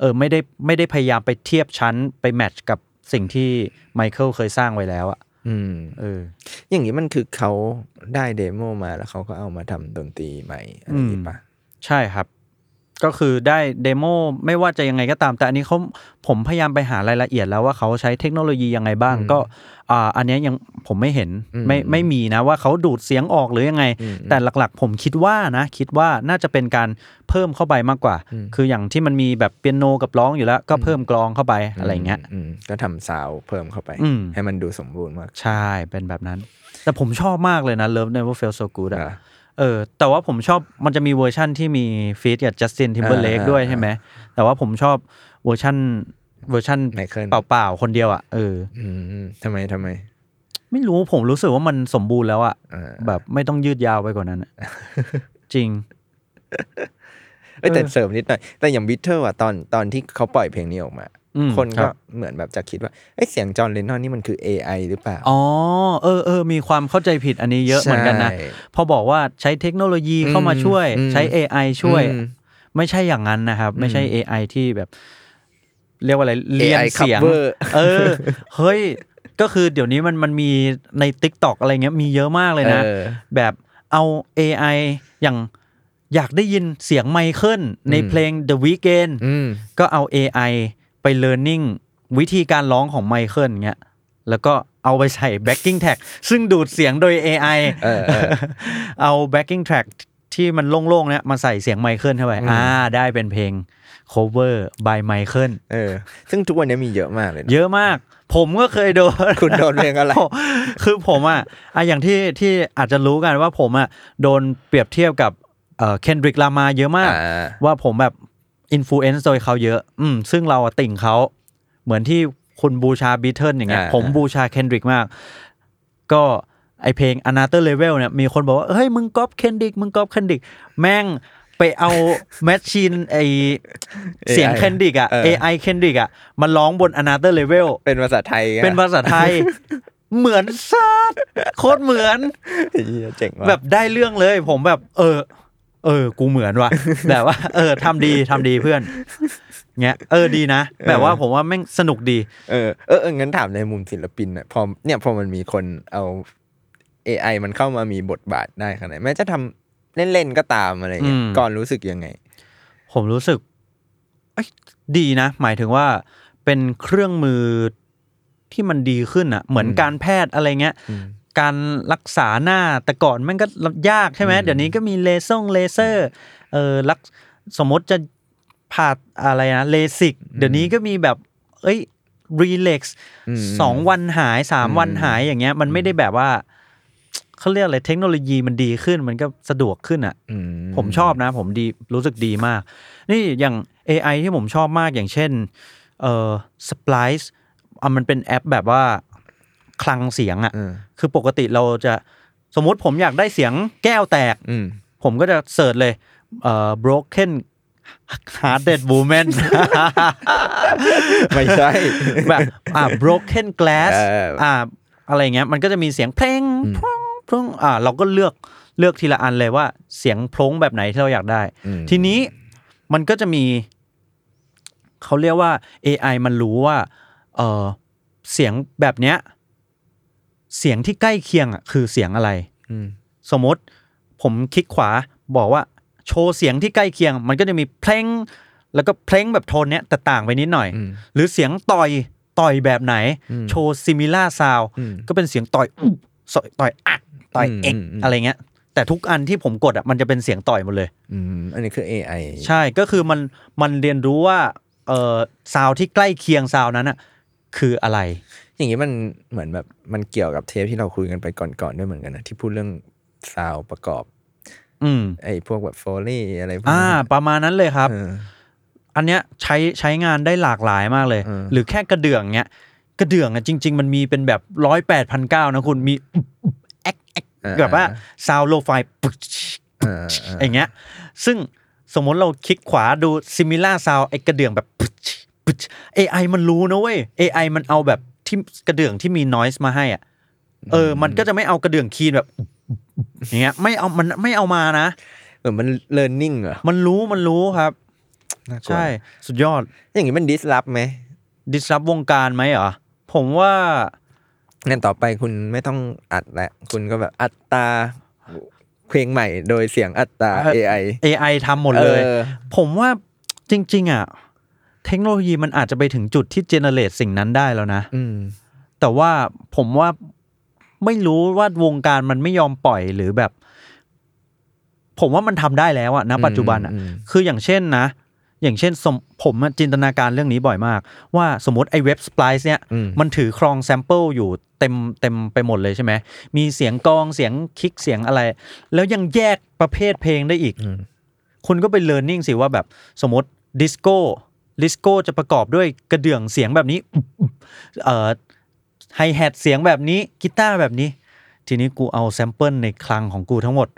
เออไม่ได้ไม่ได้พยายามไปเทียบชั้นไปแมทช์กับสิ่งที่ไมเคิลเคยสร้างไว้แล้วอ่ะอืมเอออย่างนี้มันคือเขาได้เดโมมาแล้วเขาก็เอามาทำดนตรีใหม่อะไรนี้ป่ะใช่ครับก็คือได้เดโมไม่ว่าจะยังไงก็ตามแต่อันนี้เขาผมพยายามไปหารายละเอียดแล้วว่าเขาใช้เทคโนโลยียังไงบ้างก็อ่าอันนี้ยังผมไม่เห็นไม่ไม่มีนะว่าเขาดูดเสียงออกหรือยังไงแต่หลักๆผมคิดว่านะคิดว่าน่าจะเป็นการเพิ่มเข้าไปมากกว่าคืออย่างที่มันมีแบบเปียโนกับร้องอยู่แล้วก็เพิ่มกลองเข้าไปอะไรเงี้ยก็ทำซาวด์เพิ่มเข้าไปให้มันดูสมบูรณ์มากใช่เป็นแบบนั้นแต่ผมชอบมากเลยนะ Love Never Fell So Good อะเออแต่ว่าผมชอบมันจะมีเวอร์ชั่นที่มีฟีทกับ Justin Timberlake ด้วยใช่ไหมแต่ว่าผมชอบเวอร์ชั่นเวอร์ชั่นเปล่าๆคนเดียวอ่ะเออทำไมทำไมไม่รู้ผมรู้สึกว่ามันสมบูรณ์แล้วอ่ะแบบไม่ต้องยืดยาวไปกว่านั้นอ่ะจริงเอ้ยแต่เสริมนิดหน่อยแต่อย่าง Beatles อ่ะตอนตอนที่เขาปล่อยเพลงนี้ออกมาคนก็เหมือนแบบจะคิดว่าไอ้เสียงจอห์นเลนนอนนี่มันคือ เอ ไอ หรือเปล่าอ๋อเออเออมีความเข้าใจผิดอันนี้เยอะเหมือนกันนะพอบอกว่าใช้เทคโนโลยีเข้ามาช่วยใช้ เอ ไอ ช่วยไม่ใช่อย่างนั้นนะครับไม่ใช่ เอ ไอ ที่แบบเรียกว่าอะไรเรียนเสียงเออเฮ้ยก็คือเดี๋ยวนี้มันมันมีใน TikTok อะไรเงี้ยมีเยอะมากเลยนะแบบเอา เอ ไอ อย่างอยากได้ยินเสียงไมเคิลในเพลง The Weeknd ก็เอา เอ ไอ ไป ไปเลิร์นนิ่งวิธีการร้องของไมเคิลเงี้ยแล้วก็เอาไปใส่แบ็คกิ้งแท็กซึ่งดูดเสียงโดย เอ ไอ เออ เอาแบ็คกิ้งแท็กที่มันโล่งๆเนี่ยมาใส่เสียงไมเคิลเข้าไปอ่าได้เป็นเพลง cover by ไมเคิลเออซึ่งทุกวันนี้มีเยอะมากเลยเยอะมากผมก็เคยโดนคุณโดนเพลงอะไรคือผมอ่ะอ่ะอย่างที่ที่อาจจะรู้กันว่าผมอ่ะโดนเปรียบเทียบกับเอ่อ Kendrick Lamar เยอะมากว่าผมแบบ influence โดยเขาเยอะอืมซึ่งเราติ่งเขาเหมือนที่คุณบูชา Beatles อย่างเงี้ยผมบูชา Kendrick มากก็ไอเพลง Another Level เนี่ยมีคนบอกว่าเฮ้ยมึงก๊อป Kendrick มึงก๊อป Kendrick แม่งไปเอาแมชชีนไอเสียง Kendrick อ่ะ เอ ไอ Kendrick อ่ะมาร้องบน Another Level เป็นภาษาไทยเป็นภาษาไทยเหมือนซัดโคตรเหมือนเจ๋งว่ะแบบได้เรื่องเลยผมแบบเออเออกูเหมือนว่ะแบบว่าเออทำดีทำดีเพื่อนเงี้ยเออดีนะแบบว่าผมว่าแม่งสนุกดีเออเอองั้นถามในมุมศิลปินน่ะพอเนี่ยพอมันมีคนเอา เอ ไอ มันเข้ามามีบทบาทได้ขนาดไหนแม้จะทำเล่นๆก็ตามอะไรเงี้ยก่อนรู้สึกยังไงผมรู้สึกเอ้ยดีนะหมายถึงว่าเป็นเครื่องมือที่มันดีขึ้นอ่ะเหมือนการแพทย์อะไรเงี้ยการรักษาหน้าแต่ก่อนมันก็ยากใช่ไหมเดี๋ยวนี้ก็มีเลเซอร์เลเซอร์เออรักสมมติจะผ่าอะไรนะเลสิกเดี๋ยวนี้ก็มีแบบเอ้ยรีแลกซ์สองวันหายสามวันหายอย่างเงี้ยมันไม่ได้แบบว่าเขาเรียกอะไรเทคโนโลยีมันดีขึ้นมันก็สะดวกขึ้นอ่ะผมชอบนะผมดีรู้สึกดีมากนี่อย่าง เอ ไอ ที่ผมชอบมากอย่างเช่นเออสปายส์อ่ะมันเป็นแอปแบบว่าคลังเสียงอ่ะคือปกติเราจะสมมติผมอยากได้เสียงแก้วแตกผมก็จะเสิร์ชเลยเอ่อ Broken Hearted Woman ไม่ใช่แบบอ่า Broken Glass อ่าอะไรเงี้ยมันก็จะมีเสียงเพลงพร้องพร้องอ่าเราก็เลือกเลือกทีละอันเลยว่าเสียงพร้องแบบไหนที่เราอยากได้ทีนี้มันก็จะมีเขาเรียกว่า เอ ไอ มันรู้ว่าเอ่อเสียงแบบเนี้ยเสียงที่ใกล้เคียงอ่ะคือเสียงอะไรสมมติผมคลิกขวาบอกว่าโชว์เสียงที่ใกล้เคียงมันก็จะมีเพลงแล้วก็เพลงแบบโทนเนี้ยแต่ต่างไปนิดหน่อยหรือเสียงต่อยต่อยแบบไหนโชว์ซิมิล่าซาวก็เป็นเสียงต่อยต่อยอักต่อยเอ็กอะไรเงี้ยแต่ทุกอันที่ผมกดอ่ะมันจะเป็นเสียงต่อยหมดเลยอันนี้คือ เอ ไอ ใช่ก็คือมันมันเรียนรู้ว่าเอ่อซาวที่ใกล้เคียงซาวนั้นอ่ะคืออะไรอย่างนี้มันเหมือนแบบมันเกี่ยวกับเทปที่เราคุยกันไปก่อนๆด้วยเหมือนกันนะที่พูดเรื่องซาวประกอบอืมไอ้พวกแบบโฟลี่อะไรพวกอ่าประมาณนั้นเลยครับ อ, อันเนี้ยใช้ใช้งานได้หลากหลายมากเลยหรือแค่กระเดื่องเงี้ยกระเดื่องอ่ะจริงๆมันมีเป็นแบบ หนึ่งร้อยแปดพันเก้า นะคุณมีแอ๊กแอ๊กแบบว่าซาวโลไฟอย่างเงี้ยซึ่งสมมติเราคลิกขวาดูซิมิล่าซาวไอ้กระเดื่องแบบ เอ ไอ มันรู้นะเว้ย เอ ไอ มันเอาแบบที่กระเดื่องที่มี noise มาให้อ่ะเออมันก็จะไม่เอากระเดื่องคีนแบบอย่างเงี้ยไม่เอามันไม่เอามานะเออมัน learning เหรอมันรู้มันรู้ครับใช่สุดยอดอย่างงี้มัน disrupt มั้ย disrupt วงการมั้ยเหรอผมว่างั้นต่อไปคุณไม่ต้องอัดแล้วคุณก็แบบอัดตาเพลงใหม่โดยเสียงอัดตา เอ ไอ เอ ไอ ทำหมดเลยผมว่าจริงๆอ่ะเทคโนโลยีมันอาจจะไปถึงจุดที่เจเนเรตสิ่งนั้นได้แล้วนะแต่ว่าผมว่าไม่รู้ว่าวงการมันไม่ยอมปล่อยหรือแบบผมว่ามันทำได้แล้วอะนะปัจจุบันอะคืออย่างเช่นนะอย่างเช่นผมจินตนาการเรื่องนี้บ่อยมากว่าสมมติไอ้เว็บสปายส์เนี่ยมันถือครองแซมเปิลอยู่เต็มเต็มไปหมดเลยใช่ไหมมีเสียงกลองเสียงคิกเสียงอะไรแล้วยังแยกประเภทเพลงได้อีกคุณก็ไปเลิร์นนิ่งสิว่าแบบสมมติดิสโก้ดิสโก้จะประกอบด้วยกระเดื่องเสียงแบบนี้เอ่อไฮแฮทเสียงแบบนี้กีตาร์แบบนี้ทีนี้กูเอาแซมเปิลในคลังของกูทั้งหมด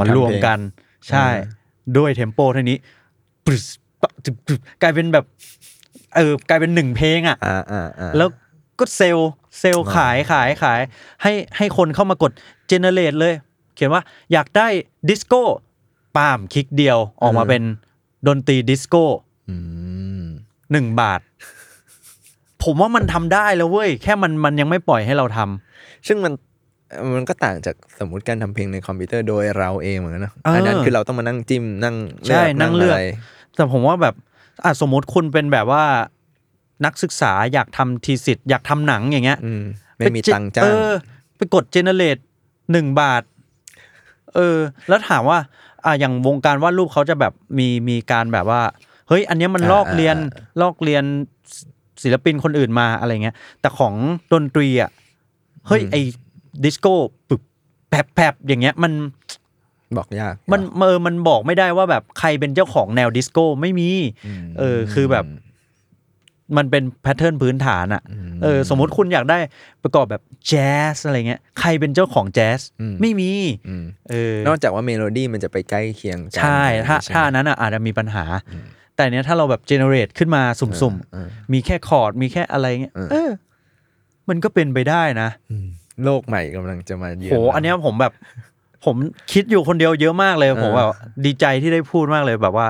มารวมกันใช่ด้วยเทมโปเท่านี้กลายเป็นแบบเออกลายเป็นหนึ่งเพลงอ่ะแล้วก็เซลล์เซลล์ขายขายขายให้ให้คนเข้ามากดเจเนเรตเลยเขียนว่าอยากได้ดิสโก้ปามคลิกเดียวออกมาเป็นดนตรีดิสโก้หนึ่งบาทผมว่ามันทำได้แล้วเว้ยแค่มันมันยังไม่ปล่อยให้เราทำซึ่งมันมันก็ต่างจากสมมติการทำเพลงในคอมพิวเตอร์โดยเราเองเหมือนกันนะอันนั้นคือเราต้องมานั่งจิ้มนั่งเลือกนั่งเลือกแต่ผมว่าแบบอ่ะสมมติคุณเป็นแบบว่า นักศึกษาอยากทำทีสิทธ์อยากทำหนังอย่างเงี้ยไม่มีตังค์จ้างไปกดเจเนเรตหนึ่งบาทเออแล้วถามว่าอ่ะอย่างวงการวาดรูปเขาจะแบบมีมีการแบบว่าเฮ้ยอันนี้มันลอกเรียนลอกเรียนศิลปินคนอื่นมาอะไรเงี้ยแต่ของดนตรีอ่ะเฮ้ยไอ้ดิสโก้ปึ๊บแผบแผบอย่างเงี้ยมันบอกยากมันเออมันบอกไม่ได้ว่าแบบใครเป็นเจ้าของแนวดิสโก้ไม่มีเออคือแบบมันเป็นแพทเทิร์นพื้นฐานอ่ะเออสมมุติคุณอยากได้ประกอบแบบแจ๊สอะไรเงี้ยใครเป็นเจ้าของแจ๊สไม่มีเออนอกจากว่าเมโลดี้มันจะไปใกล้เคียงกันใช่ถ้าถ้านั้นอาจจะมีปัญหาแต่เนี้ยถ้าเราแบบเจเนเรตขึ้นมาสุ่มๆมีแค่คอร์ดมีแค่อะไรเงี้ยเออมันก็เป็นไปได้นะโลกใหม่กำลังจะมาเยือนโอ้อันเนี้ยผมแบบผมคิดอยู่คนเดียวเยอะมากเลยผมแบบดีใจที่ได้พูดมากเลยแบบว่า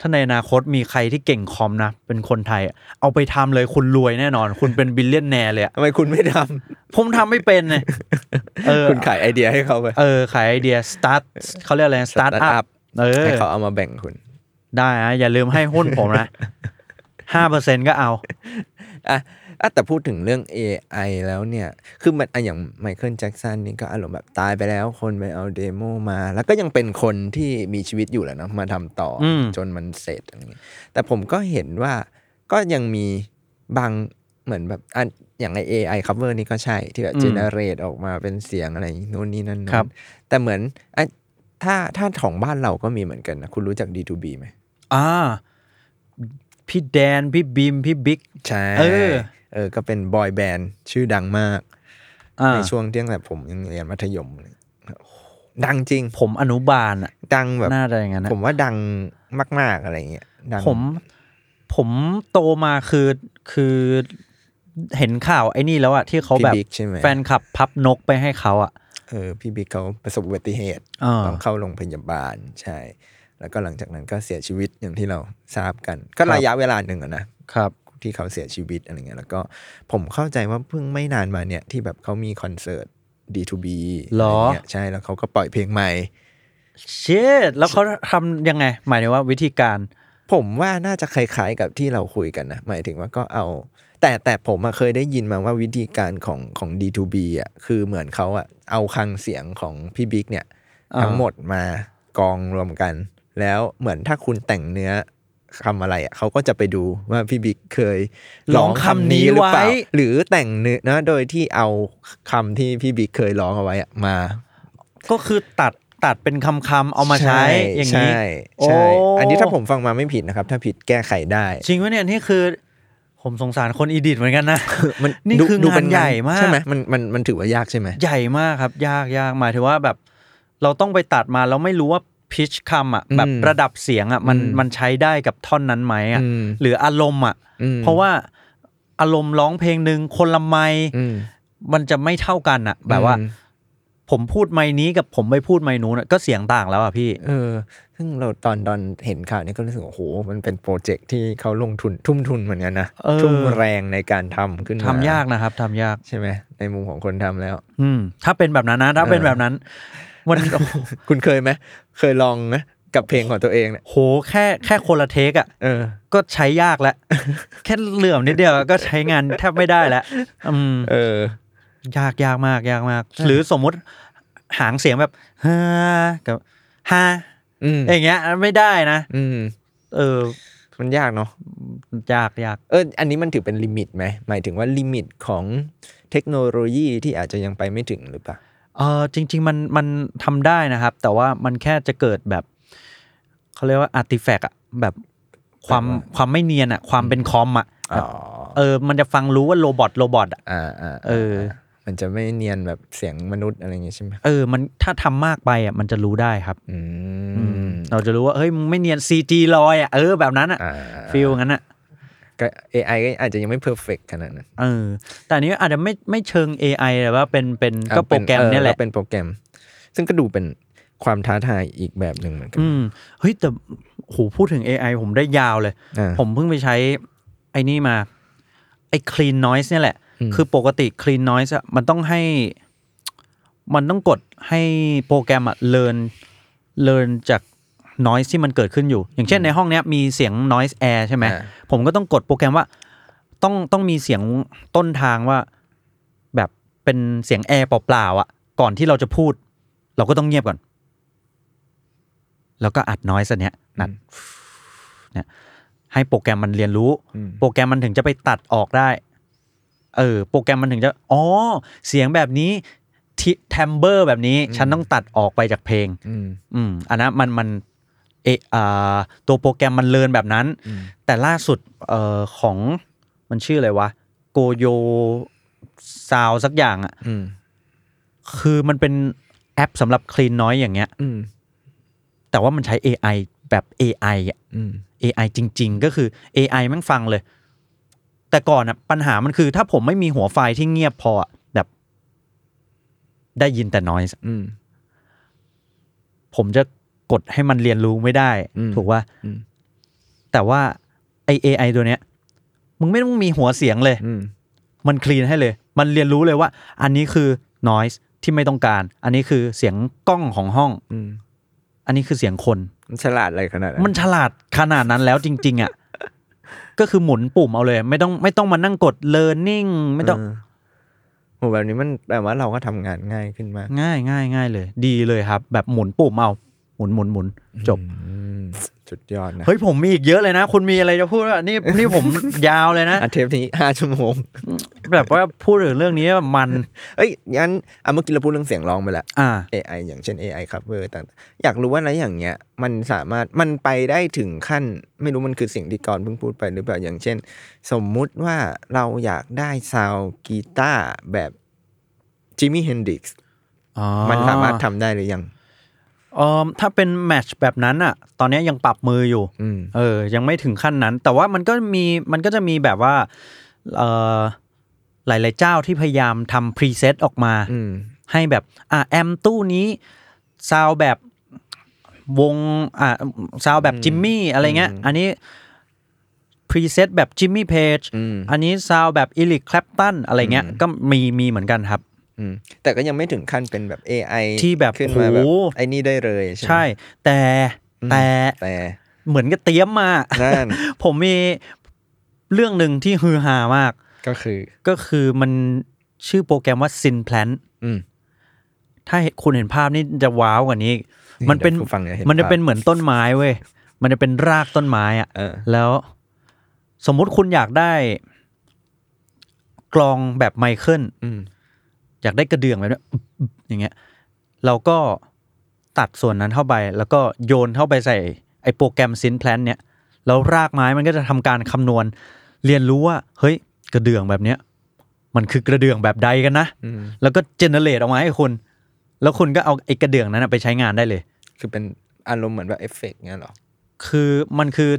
ถ้าในอนาคตมีใครที่เก่งคอมนะเป็นคนไทยเอาไปทำเลยคุณรวยแน่นอนคุณเป็นบิลเลียนแนร์เลยทำไมคุณไม่ทำผมทำไม่เป็นเลยคุณขายไอเดียให้เขาไปเออขายไอเดียสตาร์ทเขาเรียกอะไรสตาร์ทอัพให้เขาเอามาแบ่งคุณได้นะอย่าลืมให้หุ้นผมนะ ห้าเปอร์เซ็นต์ ก็เอาอ่ะแต่พูดถึงเรื่อง เอ ไอ แล้วเนี่ยคือมันอย่าง Michael Jackson นี่ก็อารมณ์แบบตายไปแล้วคนไปเอาเดโมมาแล้วก็ยังเป็นคนที่มีชีวิตอยู่แหละเนาะมาทำต่อจนมันเสร็จอะไรอย่างเงี้ยแต่ผมก็เห็นว่าก็ยังมีบางเหมือนแบบอ่ะอย่างไอ้ เอ ไอ cover นี่ก็ใช่ที่แบบ generate ออกมาเป็นเสียงอะไรนู่นนี่นั่นแต่เหมือนอ่ะถ้าถ้าของบ้านเราก็มีเหมือนกันนะคุณรู้จัก ดี ทู บี ไหมอ่าพี่แดนพี่บีมพี่บิ๊กใช่เออเออก็เป็นบอยแบนด์ชื่อดังมากในช่วงเที่ยงแต่ผมยังเรียนมัธยมดังจริงผมอนุบาลอ่ะดังแบบน่าจะอย่างนั้นผมว่าดังมากๆอะไรเงี้ยผมผมโตมาคือคือเห็นข่าวไอ้นี่แล้วอ่ะที่เขาแบบแฟนคลับพับนกไปให้เขาอ่ะเออพี่บิ๊กเขาประสบอุบัติเหตุต้องเข้าโรงพยาบาลใช่แล้วก็หลังจากนั้นก็เสียชีวิตอย่างที่เราทราบกันก็ระยะเวลาหนึ่งอ่ะนะครับที่เขาเสียชีวิตอะไรเงี้ยแล้วก็ผมเข้าใจว่าเพิ่งไม่นานมาเนี่ยที่แบบเขามีคอนเสิร์ต ดี ทู บี อะไรเงี้ยใช่แล้วเขาก็ปล่อยเพลงใหม่ shit แล้วเขาทำยังไงหมายถึงว่าวิธีการผมว่าน่าจะคล้ายๆกับที่เราคุยกันนะหมายถึงว่าก็เอาแต่แต่ผมเคยได้ยินมาว่าวิธีการของของ ดี ทู บี อ่ะคือเหมือนเขาอ่ะเอาคลังเสียงของพี่บิ๊กเนี่ยทั้งหมดมากองรวมกันแล้วเหมือนถ้าคุณแต่งเนื้อคำอะไรอ่ะเขาก็จะไปดูว่าพี่บิ๊กเคยร้องคำนี้หรือเปล่าหรือแต่งเนื้อนะโดยที่เอาคำที่พี่บิ๊กเคยร้องเอาไว้มาก็คือตัดตัดเป็นคำคำเอามาใช้อย่างนี้ใช่อันนี้ถ้าผมฟังมาไม่ผิดนะครับถ้าผิดแก้ไขได้จริงไหมเนี่ยนี่คือผมสงสารคนอีดิทเหมือนกันนะมันนี่คืองานใหญ่มากใช่ไหมมันมันมันถือว่ายากใช่ไหมใหญ่มากครับยากยากหมายถึงว่าแบบเราต้องไปตัดมาแล้วไม่รู้ว่าพิชคำอ่ะแบบระดับเสียงอ่ะมันมันใช้ได้กับท่อนนั้นไหมอ่ะหรืออารมณ์อ่ะเพราะว่าอารมณ์ร้องเพลงนึงคนละไมค์มันจะไม่เท่ากันอ่ะแบบว่าผมพูดไมค์นี้กับผมไม่พูดไมค์นู้นก็เสียงต่างแล้วอ่ะพี่เออซึ่งเราตอนตอนเห็นข่าวนี้ก็รู้สึกโอ้โหมันเป็นโปรเจกต์ที่เขาลงทุนทุ่มทุนเหมือนกันนะทุ่มแรงในการทำขึ้นมาทำยากนะครับทำยากใช่ไหมในมุมของคนทำแล้วอืมถ้าเป็นแบบนั้นนะถ้าเป็นแบบนั้นมันคุณเคยไหมเคยลองนะกับเพลงของตัวเองเนี่ยโหแค่แค่คนละเทคอ่ะเออก็ใช้ยากแล้วแค่เหลื่อมนิดเดียวก็ใช้งานแทบไม่ได้แล้วอืมเออยากยากมากยากมากหรือสมมุติหางเสียงแบบฮ่ากับฮ่าอย่างเงี้ยไม่ได้นะอืมเออมันยากเนาะยากยากเอออันนี้มันถือเป็นลิมิตไหมหมายถึงว่าลิมิตของเทคโนโลยีที่อาจจะยังไปไม่ถึงหรือเปล่าเออจริงๆมันมันทำได้นะครับแต่ว่ามันแค่จะเกิดแบบเขาเรียกว่าอาร์ติแฟกต์อ่ะแบบความความไม่เนียนอ่ะความเป็นคอมอ่ะเออมันจะฟังรู้ว่าโรบอทโรบอทอ่ะเออมันจะไม่เนียนแบบเสียงมนุษย์อะไรอย่างงี้ใช่ไหมเออมันถ้าทำมากไปอ่ะมันจะรู้ได้ครับเราจะรู้ว่าเฮ้ยมึงไม่เนียน ซี จี ลอยอ่ะเออแบบนั้นอ่ะฟีลงั้นอ่ะก็ เอ ไอ ก็อาจจะยังไม่เพอร์เฟกต์ขนาดนั้นเออแต่อันนี้อาจจะไม่ไม่เชิง เอ ไอ แต่ว่าเป็นเป็นก็โปรแกรมนี่แหละเป็นโปรแกรมซึ่งก็ดูเป็นความท้าทายอีกแบบหนึ่งเหมือนกันอืมเฮ้ยแต่โหพูดถึง เอ ไอ ผมได้ยาวเลยผมเพิ่งไปใช้ไอ้นี่มาไอ้ clean noise เนี่ยแหละคือปกติ clean noise อ่ะมันต้องให้มันต้องกดให้โปรแกรมอ่ะ learn learn จากnoise ที่มันเกิดขึ้นอยู่อย่างเช่นในห้องเนี้ยมีเสียง noise air ใช่ไหมผมก็ต้องกดโปรแกรมว่า ต้องต้องมีเสียงต้นทางว่าแบบเป็นเสียงแอร์เปล่าๆอ่ะก่อนที่เราจะพูดเราก็ต้องเงียบก่อนแล้วก็อัดน้อยซะเนี้ยนัดเนี่ยให้โปรแกรมมันเรียนรู้โปรแกรมมันถึงจะไปตัดออกได้เออโปรแกรมมันถึงจะอ๋อเสียงแบบนี้ที่แทมเบอร์แบบนี้ฉันต้องตัดออกไปจากเพลงอืมอันนั้นมันมันเออตัวโปรแกรมมันเลิร์นแบบนั้นแต่ล่าสุดเอ่อของมันชื่ออะไรวะโกโยซาวสักอย่างอ่ะคือมันเป็นแอปสำหรับคลีนน้อยอย่างเงี้ยแต่ว่ามันใช้ เอ ไอ แบบ เอ ไอ อ่ะ เอ ไอ จริงๆก็คือ เอ ไอ แม่งฟังเลยแต่ก่อนอ่ะปัญหามันคือถ้าผมไม่มีหัวไฟที่เงียบพอแบบได้ยินแต่ noise ผมจะกดให้มันเรียนรู้ไม่ได้ถูกป่ะแต่ว่าไอ้ เอ ไอ ตัวเนี้ยมึงไม่ต้องมีหัวเสียงเลยมันคลีนให้เลยมันเรียนรู้เลยว่าอันนี้คือ noise ที่ไม่ต้องการอันนี้คือเสียงกล้องของห้องอันนี้คือเสียงคนมันฉลาดอะไรขนาดนั้นมันฉลาดขนาดนั้นแล้วจริงๆอ่ะก็คือหมุนปุ่มเอาเลยไม่ต้องไม่ต้องมานั่งกด learning ไม่ต้องโหแบบนี้มันแปลว่าเราก็ทำงานง่ายขึ้นมากง่ายง่ายง่ายเลยดีเลยครับแบบหมุนปุ่มเอาหมุนหมุนหมุนจบสุดยอดนะเฮ้ยผมมีอีกเยอะเลยนะคุณมีอะไรจะพูดว่านี่นี่ผมยาวเลยนะเทปนี้ห้าชั่วโมงแบบว่าพูดถึงเรื่องนี้มันเอ้ยงั้นอ่ะเมื่อกี้เราพูดเรื่องเสียงร้องไปแล้ว เอ ไอ อย่างเช่น เอ ไอ cover ต่างๆอยากรู้ว่าอะไรอย่างเงี้ยมันสามารถมันไปได้ถึงขั้นไม่รู้มันคือสิ่งที่ก่อนเพิ่งพูดไปหรือเปล่าอย่างเช่นสมมุติว่าเราอยากได้ซาวด์กีตาร์แบบจิมมี่เฮนดริกซ์มันสามารถทำได้หรือยังเอ่อถ้าเป็นแมตช์แบบนั้นอ่ะตอนนี้ยังปรับมืออยู่เออยังไม่ถึงขั้นนั้นแต่ว่ามันก็มีมันก็จะมีแบบว่าเอ่อหลายๆเจ้าที่พยายามทำพรีเซตออกมาให้แบบอ่ะแอมตู้นี้ซาวแบบวงอ่ะซาวแบบจิมมี่อะไรเงี้ยอันนี้พรีเซตแบบจิมมี่เพจอันนี้ซาวแบบอีริคแคลปตันอะไรเงี้ยก็มีมีเหมือนกันครับแต่ก็ยังไม่ถึงขั้นเป็นแบบ เอ ไอ ที่แบบขึ้นมาแบบไอ้นี่ได้เลยใช่ใช่แต่แต่แต่เหมือนกับเตรียมมา ผมมีเรื่องหนึ่งที่ฮือฮามากก็คือก็คือมันชื่อโปรแกรมว่าซินแพลนถ้าคุณเห็นภาพนี่จะว้าวกว่านี้มันเป็นมันจะเป็นเหมือนต้นไม้เว้ยมันจะเป็นรากต้นไม้อ่ะแล้วสมมุติคุณอยากได้กลองแบบไมเคิลอยากได้กระเดื่องแบบนี้อย่างเงี้ยเราก็ตัดส่วนนั้นเข้าไปแล้วก็โยนเข้าไปใส่ไอ้โปรแกรมซินแพลนเนี่ยแล้วรากไม้มันก็จะทำการคำนวณเรียนรู้ว่าเฮ้ยกระเดื่องแบบเนี้ยมันคือกระเดื่องแบบใดกันนะแล้วก็เจเนเรตออกมาให้คุณแล้วคุณก็เอาไอ้กระเดื่องนั้นไปใช้งานได้เลยคือเป็นอารมณ์เหมือนแบบเอฟเฟกต์เงี้ยหรอคือมันคือ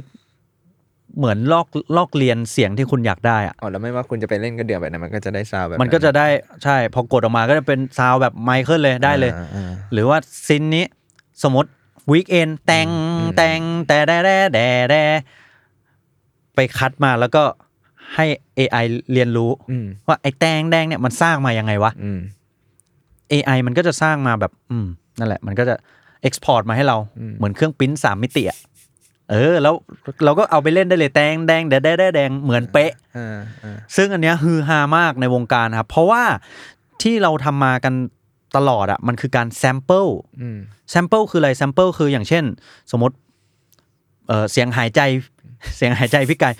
เหมือนลอกลอกเรียนเสียงที่คุณอยากได้อ่ะอ๋อแล้วไม่ว่าคุณจะไปเล่นกระเดื่องแบบนั้นมันก็จะได้ซาวแบบมันก็จะได้ใช่พอกดออกมาก็จะเป็นซาวแบบไมเคิลเลยได้เลยหรือว่าซินนี้สมมติ Weekend แตงแตงแต่แด่แด่แด่ไปคัดมาแล้วก็ให้ เอ ไอ เรียนรู้ว่าไอ้แตงแดงเนี่ยมันสร้างมายังไงวะ เอ ไอ มันก็จะสร้างมาแบบอืมนั่นแหละมันก็จะ export มาให้เราเหมือนเครื่องปริ้นสามมิติอ่ะเออแล้วเราก็เอาไปเล่นได้เลยแดงแดงแดดแดงเหมือนเป๊ะซึ่งอันเนี้ยฮือฮามากในวงการครับเพราะว่าที่เราทำมากันตลอดอ่ะมันคือการแซมเปิลแซมเปิลคืออะไรแซมเปิลคืออย่างเช่นสมมติเออเสียงหายใจเสียงหายใจพี่กาย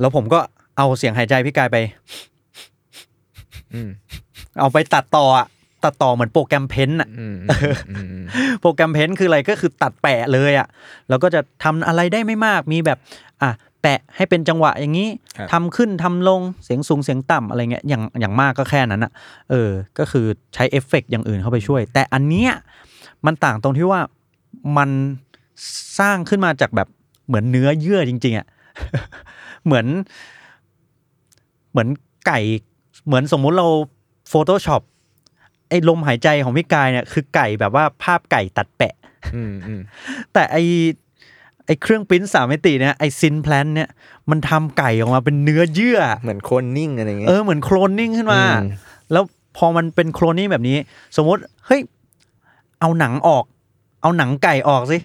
แล้วผมก็เอาเสียงหายใจพี่กายไปเอาไปตัดต่ออ่ะตัดต่อเหมือนโปรแกรมเพ้นท์อ่ะโปรแกรมเพ้นท์คืออะไรก็คือตัดแปะเลยอ่ะแล้วก็จะทำอะไรได้ไม่มากมีแบบอ่ะแปะให้เป็นจังหวะอย่างนี้ทำขึ้นทำลงเสียงสูงเสียงต่ำอะไรเงี้ยอย่างอย่างมากก็แค่นั้นอ่ะเออก็คือใช้เอฟเฟกต์อย่างอื่นเข้าไปช่วยแต่อันเนี้ยมันต่างตรงที่ว่ามันสร้างขึ้นมาจากแบบเหมือนเนื้อเยื่อจริงๆอ่ะเหมือนเหมือนไก่เหมือนสมมุติเรา Photoshopไอ้ลมหายใจของพี่กายเนี่ยคือไก่แบบว่าภาพไก่ตัดแปะแต่ไอ้ไอ้เครื่องปริ้นสามมิติเนี่ยไอ้ซินแพลนเนี่ยมันทำไก่ออกมาเป็นเนื้อเยื่อเหมือนโคลนนิ่งอะไรเงี้ยเออเหมือนโคลนนิ่งขึ้นมาแล้วพอมันเป็นโคลนนิ่งแบบนี้สมมติเฮ้ยเอาหนังออกเอาหนังไก่ออกสิ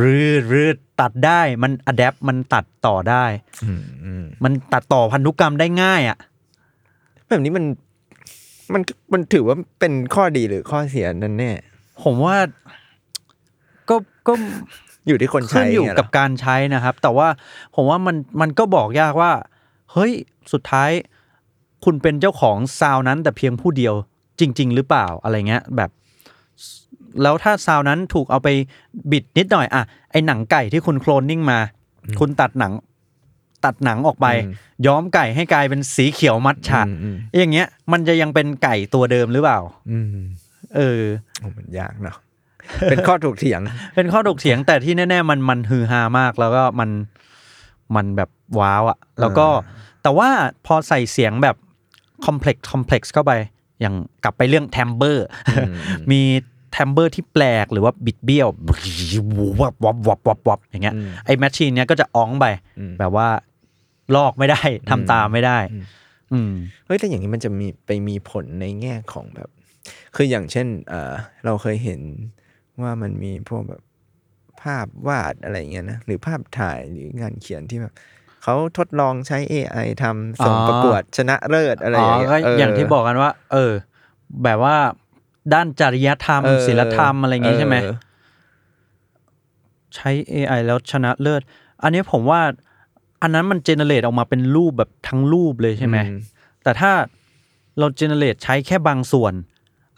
รืดรืดตัดได้มันอะแดปมันตัดต่อได้มันตัดต่อพันธุกรรมได้ง่ายอ่ะแบบนี้มันมันมันถือว่าเป็นข้อดีหรือข้อเสียนั่นแน่ผมว่าก็ก็อยู่ที่คนใช้ขึ้นอยู่กับการใช้นะครับแต่ว่าผมว่ามันมันก็บอกยากว่าเฮ้ยสุดท้ายคุณเป็นเจ้าของซาวนั้นแต่เพียงผู้เดียวจริงๆหรือเปล่าอะไรเงี้ยแบบแล้วถ้าซาวนั้นถูกเอาไปบิดนิดหน่อยอ่ะไอหนังไก่ที่คุณโคลนนิ่งมาคุณตัดหนังตัดหนังออกไปย้อมไก่ให้กลายเป็นสีเขียวมัทฉะอย่างเงี้ยมันจะยังเป็นไก่ตัวเดิมหรือเปล่าเออมันยากเนาะเป็นข้อถกเถียงเป็นข้อถกเถียงแต่ที่แน่ๆมันมันฮือฮามากแล้วก็มันมันแบบว้าวอะแล้วก็แต่ว่าพอใส่เสียงแบบคอมเพล็กซ์คอมเพล็กซ์เข้าไปอย่างกลับไปเรื่องแทมเบอร์มีแทมเบอร์ที่แปลกหรือว่าบิดเบี้ยววับวับวับวับวับอย่างเงี้ยไอ้แมชชีนเนี้ยก็จะอ้องไปแบบว่าลอกไม่ได้ทำตามไม่ได้เฮ้ยแต่อย่างนี้มันจะมีไปมีผลในแง่ของแบบคืออย่างเช่นเออเราเคยเห็นว่ามันมีพวกแบบภาพวาดอะไรเงี้ยนะหรือภาพถ่ายหรืองานเขียนที่แบบเขาทดลองใช้ เอ ไอ ทำส่งประกวดชนะเลิศอะไรอย่างเงี้ยอย่างที่บอกกันว่าเออแบบว่าด้านจริยธรรมศิลธรรมอะไรอย่างงี้ใช่ไหมใช้ เอ ไอ แล้วชนะเลิศอันนี้ผมว่าอันนั้นมันเจเนเรตออกมาเป็นรูปแบบทั้งรูปเลยใช่ไหมแต่ถ้าเราเจเนเรตใช้แค่บางส่วน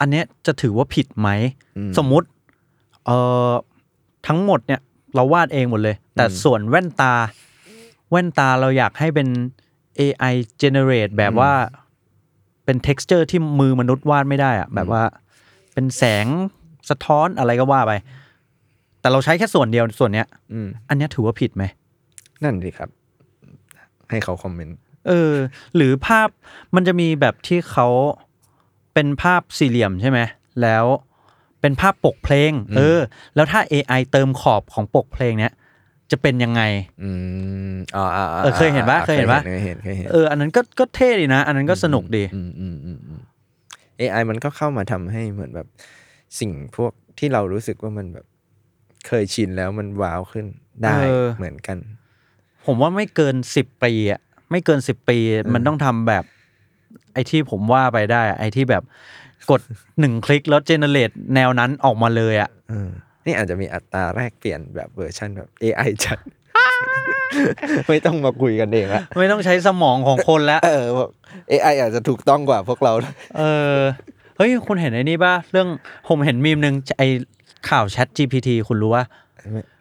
อันนี้จะถือว่าผิดไหมสมมติเอ่อทั้งหมดเนี่ยเราวาดเองหมดเลยแต่ส่วนแว่นตาแว่นตาเราอยากให้เป็น เอ ไอ generate แบบว่าเป็น texture ที่มือมนุษย์วาดไม่ได้อะแบบว่าเป็นแสงสะท้อนอะไรก็ว่าไปแต่เราใช้แค่ส่วนเดียวส่วนเนี้ยอันนี้ถือว่าผิดไหมนั่นสิครับให้เขาคอมเมนต์เออหรือภาพมันจะมีแบบที่เขาเป็นภาพสี่เหลี่ยมใช่ไหมแล้วเป็นภาพปกเพลงเออแล้วถ้า เอ ไอ เติมขอบของปกเพลงเนี้ยจะเป็นยังไงอืมอ๋อเออเคยเห็นป่ะเคยเห็นป่ะเคยเห็นเคยเห็นเอออันนั้นก็ก็เท่ดีนะอันนั้นก็สนุกดีอืมอืมอืมอืม เอ ไอ มันก็เข้ามาทำให้เหมือนแบบสิ่งพวกที่เรารู้สึกว่ามันแบบเคยชินแล้วมันว้าวขึ้นได้เหมือนกันผมว่าไม่เกินสิบปีอ่ะไม่เกินสิบปีมันต้องทำแบบไอ้ที่ผมว่าไปได้ไอ้ที่แบบกดหนึ่งคลิกแล้วเจเนเรตแนวนั้นออกมาเลยอ่ะนี่อาจจะมีอัตราแลกเปลี่ยนแบบเวอร์ชันแบบ เอ ไอ จัด ไม่ต้องมาคุยกันเองละไม่ต้องใช้สมองของคนละเออ เอ ไอ อาจจะถูกต้องกว่าพวกเราเออเฮ้ยคุณเห็นไอ้นี่ป่ะเรื่องผมเห็นมีมนึงไอ้ข่าว ChatGPT คุณรู้ป่ะ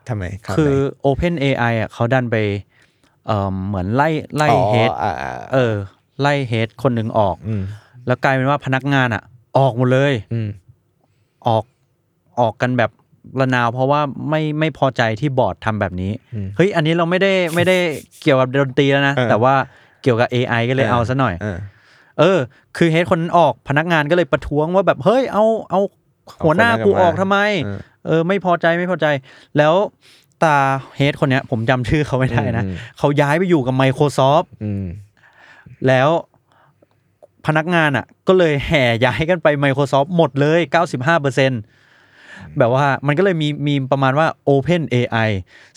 ทำไมคือ Open เอ ไอ อ่ะเขาดันไปเอ่อเหมือนไล่ไล่เฮดเออไล่เฮดคนนึงออกแล้วกลายเป็นว่าพนักงานอ่ะออกหมดเลยออกออกกันแบบระนาวเพราะว่าไม่ไม่พอใจที่บอร์ดทำแบบนี้เฮ้ยอันนี้เราไม่ได้ไม่ได้เกี่ยวกับดนตรีแล้วนะแต่ว่าเกี่ยวกับ เอ ไอ ก็เลยเอาซะหน่อยเออคือเฮดคนออกพนักงานก็เลยประท้วงว่าแบบเฮ้ยเอาเอาหัวหน้ากูออกทำไมเออไม่พอใจไม่พอใจแล้วตาเฮดคนเนี้ยผมจำชื่อเขาไม่ได้นะเขาย้ายไปอยู่กับ Microsoft แล้วพนักงานอ่ะก็เลยแห่ย้ายกันไป Microsoft หมดเลย เก้าสิบห้าเปอร์เซ็นต์แบบว่ามันก็เลยมีมีประมาณว่า Open เอ ไอ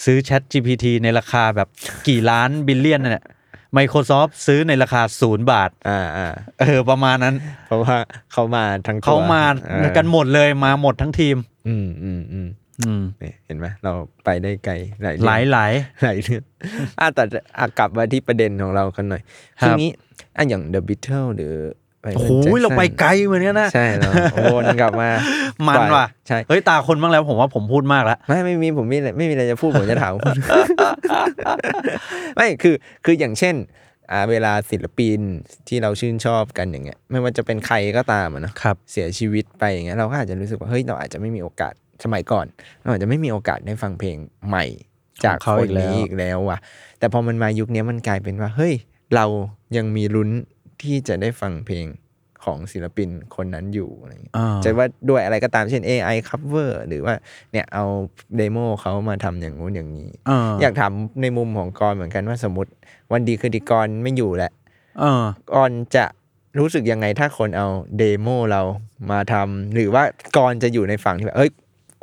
ซื้อ ChatGPT ในราคาแบบกี่ล้านบิลเลียนน่ะ Microsoft ซื้อในราคาศูนย์บาทอ่าๆเออประมาณนั้นเพราะว่าเขามาทั้งตัวเขามากันหมดเลยมาหมดทั้งทีมอืมๆๆอืมเห็นไหมเราไปได้ไกลหลายหลายหลายหลายเรื่องอ่ะแต่กลับมาที่ประเด็นของเรากันหน่อยทีนี้อ่ะอย่าง The Beatles หรือโอ้โหเราไปไกลเหมือนกันนะใช่แล้วโอ้นกลับมามันว่ะใช่เฮ้ยตาคนบ้างแล้วผมว่าผมพูดมากแล้วไม่ไม่มีผมไม่ไม่มีอะไรจะพูดผมจะถามคุณไม่คือคืออย่างเช่นอ่าเวลาศิลปินที่เราชื่นชอบกันอย่างเงี้ยไม่ว่าจะเป็นใครก็ตามอ่ะนะครับเสียชีวิตไปอย่างเงี้ยเราก็อาจจะรู้สึกว่าเฮ้ยเราอาจจะไม่มีโอกาสสมัยก่อนเราอาจจะไม่มีโอกาสได้ฟังเพลงใหม่จากคนนี้อีกแล้วว่ะแต่พอมันมายุคนี้มันกลายเป็นว่าเฮ้ยเรายังมีลุ้นที่จะได้ฟังเพลงของศิลปินคนนั้นอยู่อะไรอย่างเงี้ยจะว่าด้วยอะไรก็ตามเช่น เอ ไอ cover หรือว่าเนี่ยเอาเดโมเขามาทำอย่างงู้นอย่างนี้ อ, อยากถามในมุมของกรเหมือนกันว่าสมมติวันดีคือดีกรไม่อยู่แหละกรจะรู้สึกยังไงถ้าคนเอาเดโมเรามาทำหรือว่ากรจะอยู่ในฝั่งที่แบบเอ้ย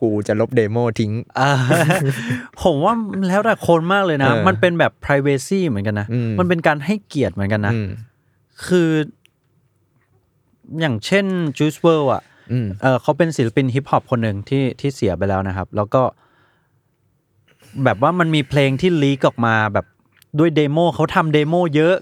กูจะลบเดโมทิ้ง ผมว่าแล้วแต่คนมากเลยนะมันเป็นแบบ privacy เหมือนกันนะมันเป็นการให้เกียรติเหมือนกันนะคืออย่างเช่น Juice ดับเบิลยู อ่ะเอ่อเขาเป็นศิลปินฮิปฮอปคนหนึ่งที่ที่เสียไปแล้วนะครับแล้วก็แบบว่ามันมีเพลงที่ลีกออกมาแบบด้วยเดโมเขาทำเดโมเยอะ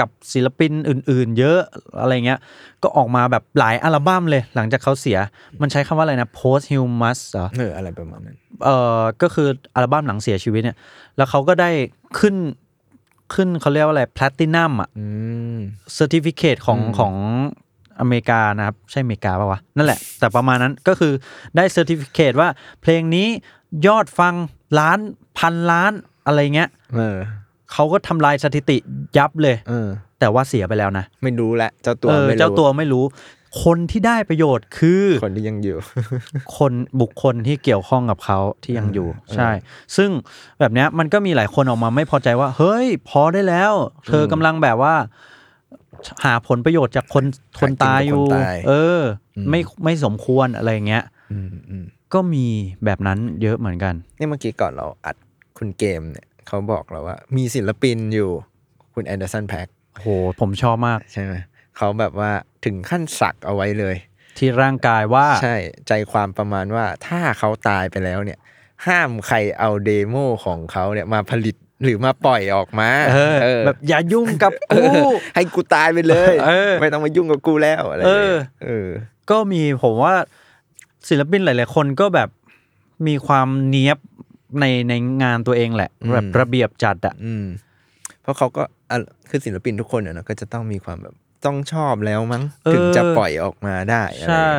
กับศิลปินอื่นๆเยอะอะไรเงี้ยก็ออกมาแบบหลายอัลบั้มเลยหลังจากเขาเสียมันใช้คำว่าอะไรนะ post humus เหรอเอออะไรประมาณนั้นเออก็คืออัลบั้มหลังเสียชีวิตเนี่ยแล้วเขาก็ได้ขึ้นขึ้นเขาเรียกว่าอะไร platinum อ่ะ certificate ของของอเมริกานะครับใช่อเมริกาป่าววะนั่นแหละแต่ประมาณนั้นก็คือได้ certificate ว่าเพลงนี้ยอดฟังล้านพันล้านอะไรเงี้ยเออเขาก็ทำลายสถิติยับเลยเออแต่ว่าเสียไปแล้วนะไม่รู้แหละเจ้าตัวไม่รู้เจ้าตัวไม่รู้คนที่ได้ประโยชน์คือคนที่ยังอยู่ คนบุคคลที่เกี่ยวข้องกับเขาที่ยังอยู่ใช่ซึ่งแบบเนี้ยมันก็มีหลายคนออกมาไม่พอใจว่าเฮ้ยพอได้แล้วเธอกำลังแบบว่าหาผลประโยชน์จากคนคนตายอยู่เออไม่ไม่สมควรอะไรเงี้ยก็มีแบบนั้นเยอะเหมือนกันนี่เมื่อกี้ก่อนเราอัดคุณเกมเนี่ยเขาบอกเราว่ามีศิลปินอยู่คุณแอนเดอร์สันแพ็คโหผมชอบมากใช่ไหมเขาแบบว่าถึงขั้นสักเอาไว้เลยที่ร่างกายว่าใช่ใจความประมาณว่าถ้าเขาตายไปแล้วเนี่ยห้ามใครเอาเดโมของเขาเนี่ยมาผลิตหรือมาปล่อยออกมาเออเออแบบอย่ายุ่งกับกู ให้กูตายไปเลยเออไม่ต้องมายุ่งกับกูแล้วอะไรเออเออก็มีผมว่าศิลปินหลายๆคนก็แบบมีความเนี๊ยบในในงานตัวเองแหละแบบระเบียบจัดอ่ะเพราะเขาก็คือศิลปินทุกคนเนี่ยนะก็จะต้องมีความแบบต้องชอบแล้วมั้งถึงจะปล่อยออกมาได้ใช่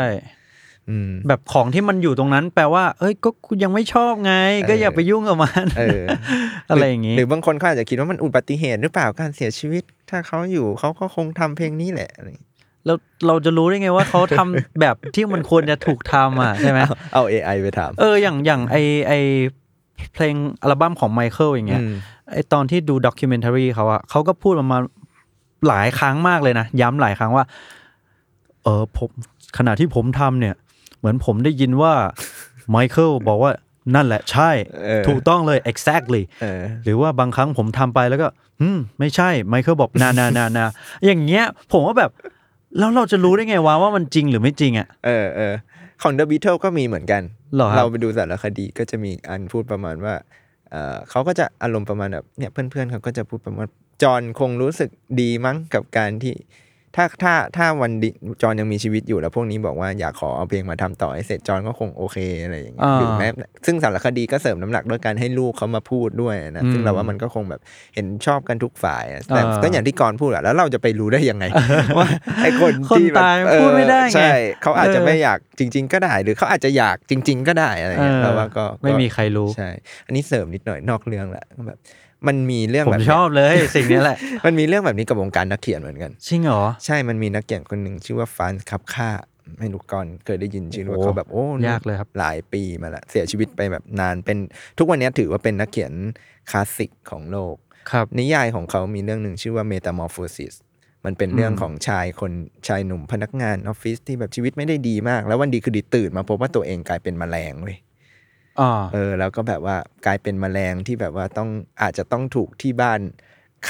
แบบของที่มันอยู่ตรงนั้นแปลว่าเอ้ยก็คุณยังไม่ชอบไงก็อย่าไปยุ่งกับมันเออ อะไรอย่างงี้หรือบางคนเขาอาจจะคิดว่ามันอุบัติเหตุหรือเปล่าการเสียชีวิตถ้าเขาอยู่เขาก็คงทำเพลงนี้แหละเราเราจะรู้ได้ไงว่าเขาทำแบบที่มันควรจะถูกทำอ่ะใช่ไหมเอา เอ ไอ ไปทำเอออย่างอย่างไอไอเพลงอัลบั้มของ Michael อย่างเงี้ยไอตอนที่ดูด็อกิวเมนทารีเขาอะเขาก็พูดประมาณหลายครั้งมากเลยนะย้ำหลายครั้งว่าเออผมขณะที่ผมทำเนี่ยเหมือนผมได้ยินว่า Michael บอกว่านั่นแหละใช่ถูกต้องเลย exactly หรือว่าบางครั้งผมทำไปแล้วก็อืมไม่ใช่ Michael บอกนานานานาอย่างเงี้ยผมว่าแบบแล้วเราจะรู้ได้ไงวะว่ามันจริงหรือไม่จริงอะเออเออของ The Beatles ก็มีเหมือนกันเราไปดูสารคดีก็จะมีอันพูดประมาณว่าเอ่อเขาก็จะอารมณ์ประมาณแบบเนี่ยเพื่อนๆเขาก็จะพูดประมาณจอห์นคงรู้สึกดีมั้งกับการที่ถ้าถ้าถ้าวันจอห์นยังมีชีวิตอยู่แล้วพวกนี้บอกว่าอยากขอเอาเพลงมาทำต่อให้เสร็จจอห์นก็คงโอเคอะไรอย่างเงี้ยหรือแม้ซึ่งสารคดีก็เสริมน้ำหนักด้วยการให้ลูกเขามาพูดด้วยนะซึ่งเราว่ามันก็คงแบบเห็นชอบกันทุกฝ่ายแต่ก็อย่างที่กรพูดอะแล้วเราจะไปรู้ได้ยังไงว่าไอ้คนที่แบบพูดไม่ได้ไงใช่เขาอาจจะไม่อยากจริงๆก็ได้หรือเขาอาจจะอยากจริงๆก็ได้อะไรอย่างเงี้ยเราว่าก็ไม่มีใครรู้ใช่อันนี้เสริมนิดหน่อยนอกเรื่องแหละแบบมันมีเรื่องแบบผมชอบเลยสิ่งนี้แหละมันมีเรื่องแบบนี้กับวงการนักเขียนเหมือนกันจริงเหรอใช่มันมีนักเขียนคนหนึ่งชื่อว่าฟรานซ์คัปค่าไม่รู้ก่อนเคยได้ยินชื่อว่าเขาแบบโอ้ยากเลยครับหลายปีมาละเสียชีวิตไปแบบนานเป็นทุกวันนี้ถือว่าเป็นนักเขียนคลาสสิกของโลกครับนิยายของเขามีเรื่องนึงชื่อว่า Metamorphosis มันเป็นเรื่องของชายคนชายหนุ่มพนักงานออฟฟิศที่แบบชีวิตไม่ได้ดีมากแล้ววันดีคือดีตื่นมาพบว่าตัวเองกลายเป็นแมลงเว้ยเออแล้วก็แบบว่ากลายเป็นแมลงที่แบบว่าต้องอาจจะต้องถูกที่บ้าน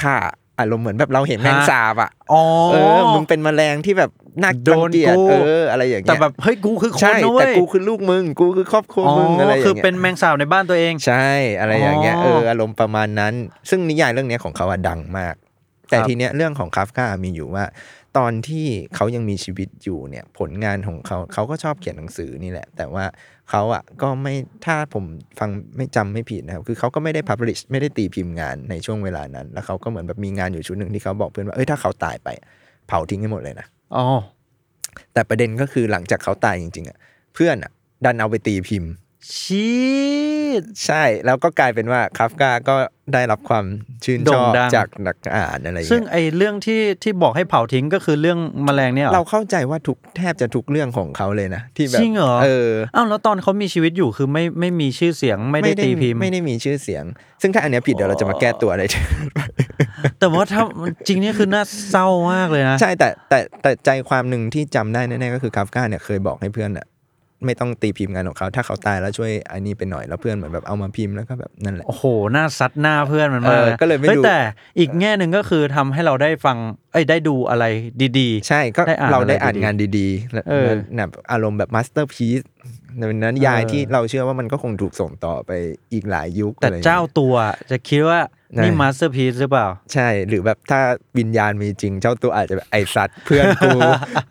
ฆ่าอารมณ์เหมือนแบบเราเห็นแมงสาบอ่ะอ๋อเออมึงเป็นแมลงที่แบบน่าโดนเกลียดเอออะไรอย่างเงี้ยแต่แบบเฮ้ยกูคือคนนะเว้ยแต่กูคือลูกมึงกูคือครอบครัวมึงอะไรอย่างเงี้ยคือเป็นแมงสาบในบ้านตัวเองใช่อะไรอย่างเงี้ยเอออารมณ์ประมาณนั้นซึ่งนิยายเรื่องนี้ของเขาอ่ะดังมากแต่ทีเนี้ยเรื่องของคาฟก้ามีอยู่ว่าตอนที่เขายังมีชีวิตอยู่เนี่ยผลงานของเขาเขาก็ชอบเขียนหนังสือนี่แหละแต่ว่าเขาอ่ะก็ไม่ถ้าผมฟังไม่จำไม่ผิดนะครับคือเขาก็ไม่ได้ publish ไม่ได้ตีพิมพ์งานในช่วงเวลานั้นแล้วเขาก็เหมือนแบบมีงานอยู่ชุดหนึ่งที่เขาบอกเพื่อนว่าเอ้ยถ้าเขาตายไปเผาทิ้งให้หมดเลยนะอ๋อแต่ประเด็นก็คือหลังจากเขาตายจริงๆอ่ะเพื่อนอ่ะดันเอาไปตีพิมพ์ชีดใช่แล้วก็กลายเป็นว่าคาฟกาก็ได้รับความชื่นชอบจากนักอ่านอะไรอย่างเงี้ยซึ่งไอ้เรื่องที่ที่บอกให้เผาทิ้งก็คือเรื่องแมลงเนี่ยเราเข้าใจว่าทุกแทบจะทุกเรื่องของเขาเลยนะที่แบบจริงเหรอเอออ้าวแล้วตอนเขามีชีวิตอยู่คือไม่ไม่มีชื่อเสียงไม่ได้ตีพิมพ์ไม่ได้มีชื่อเสียงซึ่งถ้าอันเนี้ยผิดเดี๋ยวเราจะมาแก้ตัวอะไร แต่ว่าถ้าจริงเนี่ยคือน่าเศร้ามากเลยนะใช่แต่แต่แต่ใจความนึงที่จำได้แน่ๆก็คือคาฟกาเนี่ยเคยบอกให้เพื่อนอะ ไม่ต้องตีพิมพ์งานของเขาถ้าเขาตายแล้วช่วยไอ้นี่ไปหน่อยแล้วเพื่อนเหมือนแบบเอามาพิมพ์แล้วก็แบบนั่นแหละโอ้โหหน้าซัดหน้าเพื่อนมันมากก็เลยไม่ดูแต่อีกแง่นึงก็คือทำให้เราได้ฟังเอ้ยได้ดูอะไรดีๆใช่ก็เราได้อ่านงานดีๆแบบอารมณ์แบบมาสเตอร์พีซนั้นยายที่เราเชื่อว่ามันก็คงถูกส่งต่อไปอีกหลายยุคแต่เจ้าตัวจะคิดว่านี่มาสเตอร์พีซหรือเปล่าใช่หรือแบบถ้าวิญญาณมีจริงเจ้าตัวอาจจะแบบไอ้สัตว์เพื่อนกู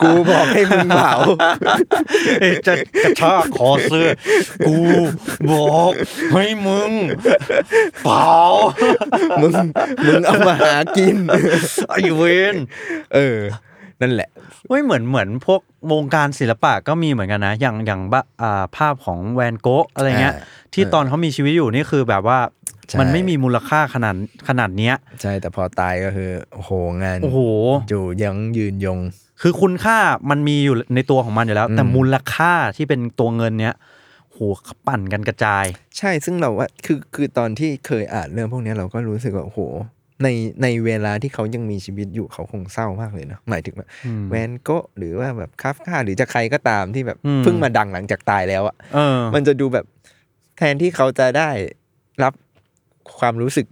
กูบอกให้มึงเผาจะกระชากคอเสื้อกูบอกให้มึงเผามึงมึงเอามาหากินไอ้เวนเออนั่นแหละไม่เหมือนเหมือนพวกวงการศิลปะก็มีเหมือนกันนะอย่างอย่างอ่าภาพของแวนโก๊ะอะไรเงี้ยที่ตอนเขามีชีวิตอยู่นี่คือแบบว่ามันไม่มีมูลค่าขนาดขนาดเนี้ยใช่แต่พอตายก็คือโอ้โหงานโอ้โหอยู่ยังยืนยงคือคุณค่ามันมีอยู่ในตัวของมันอยู่แล้วแต่มูลค่าที่เป็นตัวเงินเนี้ยโหปั่นกันกระจายใช่ซึ่งเราว่าคือคือตอนที่เคยอ่านเรื่องพวกนี้เราก็รู้สึกว่าโอ้โหในในเวลาที่เขายังมีชีวิตอยู่เขาคงเศร้ามากเลยเนาะหมายถึงแบบแวนโก๊ะหรือว่าแบบคาฟก้าหรือจะใครก็ตามที่แบบเพิ่งมาดังหลังจากตายแล้วอ่ะมันจะดูแบบแทนที่เขาจะได้รับความรู้สึก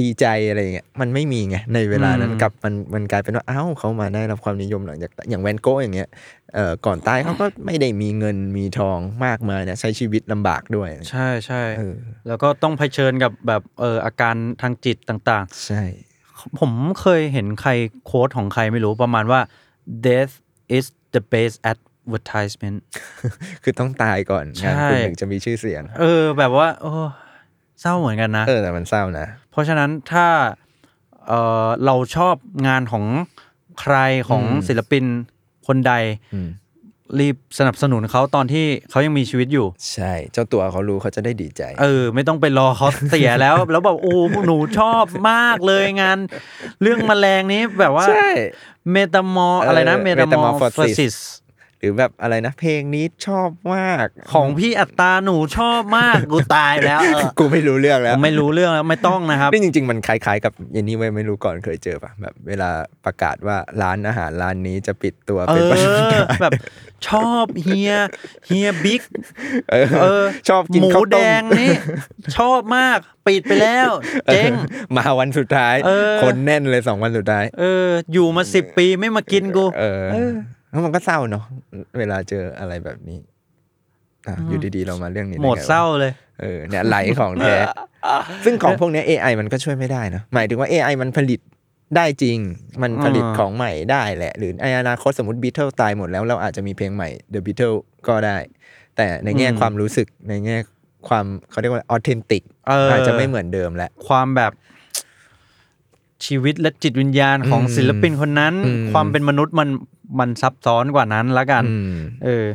ดีใจอะไรอย่างเงี้ยมันไม่มีไงในเวลานั้นกับมันมันกลายเป็นว่าอ้าวเขามาได้รับความนิยมหลังจากอย่างแวนโก๊ะอย่างเงี้ยเอ่อก่อนตายเขาก็ไม่ได้มีเงินมีทองมากมายนะใช้ชีวิตลำบากด้วยใช่ใช่แล้วก็ต้องเผชิญกับแบบเอออาการทางจิตต่างๆใช่ผมเคยเห็นใครโค้ดของใครไม่รู้ประมาณว่า death is the best advertisement คือต้องตายก่อนงานคุณถึงจะมีชื่อเสียงเออแบบว่าโอ้เศร้าเหมือนกันนะเออแต่มันเศร้านะเพราะฉะนั้นถ้าเอ่อเราชอบงานของใครของศิลปินคนใดรีบสนับสนุนเขาตอนที่เขายังมีชีวิตอยู่ใช่เจ้าตัวเขารู้เขาจะได้ดีใจเออไม่ต้องไปรอเขาเสียแล้ว แล้วแบบโอ้หนูชอบมากเลยงานเรื่องแมลงนี้แบบว่าเมตามอร์อะไรนะเมตามอร์ฟอสซิสหรือแบบอะไรนะเพลงนี้ชอบมากของพี่อัตตาหนูชอบมากกูตายแล้วเออกูไม่รู้เรื่องแล้วไม่รู้เรื่องแล้วไม่ต้องนะครับนี่จริงๆมันคล้ายๆกับอย่างนี้ไว้ไม่รู้ก่อนเคยเจอป่ะแบบเวลาประกาศว่าร้านอาหารร้านนี้จะปิดตัวเป็นประกาศแบบชอบเฮียเฮียบิ๊กเออชอบกินข้าวต้มหมูแดงนี่ชอบมากปิดไปแล้วเจ๊งมาวันสุดท้ายคนแน่นเลยสองวันสุดท้ายเอออยู่มาสิบปีไม่มากินกูเออแล้วมันก็เศร้าเนาะเวลาเจออะไรแบบนี้อ่ะอยู่ดีๆเรามาเรื่องนี้หมดเศร้าเลยเออเนี่ยไหลของแท้ ซึ่งของพวกนี้ เอ ไอ มันก็ช่วยไม่ได้นะหมายถึงว่า เอ ไอ มันผลิตได้จริงมันผลิตของใหม่ได้แหละหรือในอนาคตสมมุติ Beatles ตายหมดแล้วเราอาจจะมีเพลงใหม่ The Beatles ก็ได้แต่ในแง่ความรู้สึกในแง่ความเขาเรียกว่า authentic อาจจะไม่เหมือนเดิมแล้วความแบบชีวิตและจิตวิญญาณของศิลปินคนนั้นความเป็นมนุษย์มันมันซับซ้อนกว่านั้นละกันเออ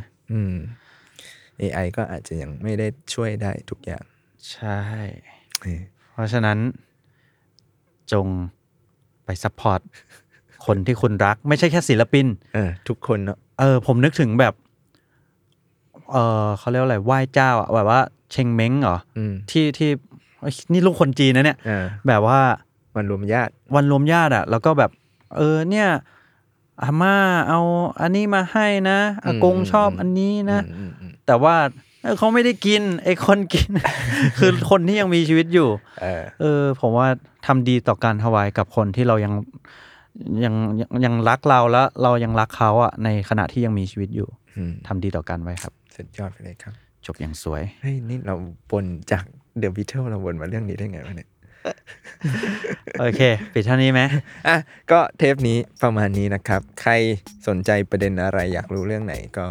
เอ ไอ ก็อาจจะยังไม่ได้ช่วยได้ทุกอย่างใช่เพราะฉะนั้นจงไปซัพพอร์ตคนที่คุณรักไม่ใช่แค่ศิลปินเออทุกคนเนอะเออผมนึกถึงแบบเออเขาเรียกว่าอะไรไหว้เจ้าอ่ะแบบว่าเชงเม้งเหรอที่ที่นี่ลูกคนจีนนะเนี่ยแบบว่าวันรวมญาติวันรวมญาติอ่ะแล้วก็แบบเออเนี่ยอาม่าเอาอันนี้มาให้นะอากงชอบอันนี้นะแต่ว่าเขาไม่ได้กินไอ้คนกิน คือคนที่ยังมีชีวิตอยู่เออเออผมว่าทำดีต่อการถวายกับคนที่เรายังยังยังรักเราแล้วเรายังรักเขาอ่ะในขณะที่ยังมีชีวิตอยู่ทำดีต่อกันไว้ครับสุดยอดไปเลยครับจบอย่างสวยเฮ้ยนี่เราบนจาก The Beatles เราบนมาเรื่องนี้ได้ไงวะเนี่ยโอเคปิดเท่านี้ไหมอ่ะก็เทปนี้ประมาณนี้นะครับใครสนใจประเด็นอะไรอยากรู้เรื่องไหนก็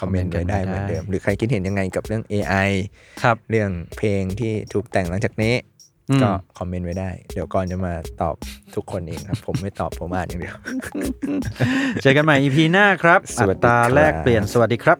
คอมเมนต์ไว้ได้เหมือนเดิมหรือใครคิดเห็นยังไงกับเรื่อง เอ ไอ ครับเรื่องเพลงที่ถูกแต่งหลังจากนี้ก็คอมเมนต์ไว้ได้เดี๋ยวก่อนจะมาตอบทุกคนเองครับผมไม่ตอบผมอ่านอย่างเดียวเจอกันใหม่ อี พี หน้าครับอัตราแลกเปลี่ยนสวัสดีครับ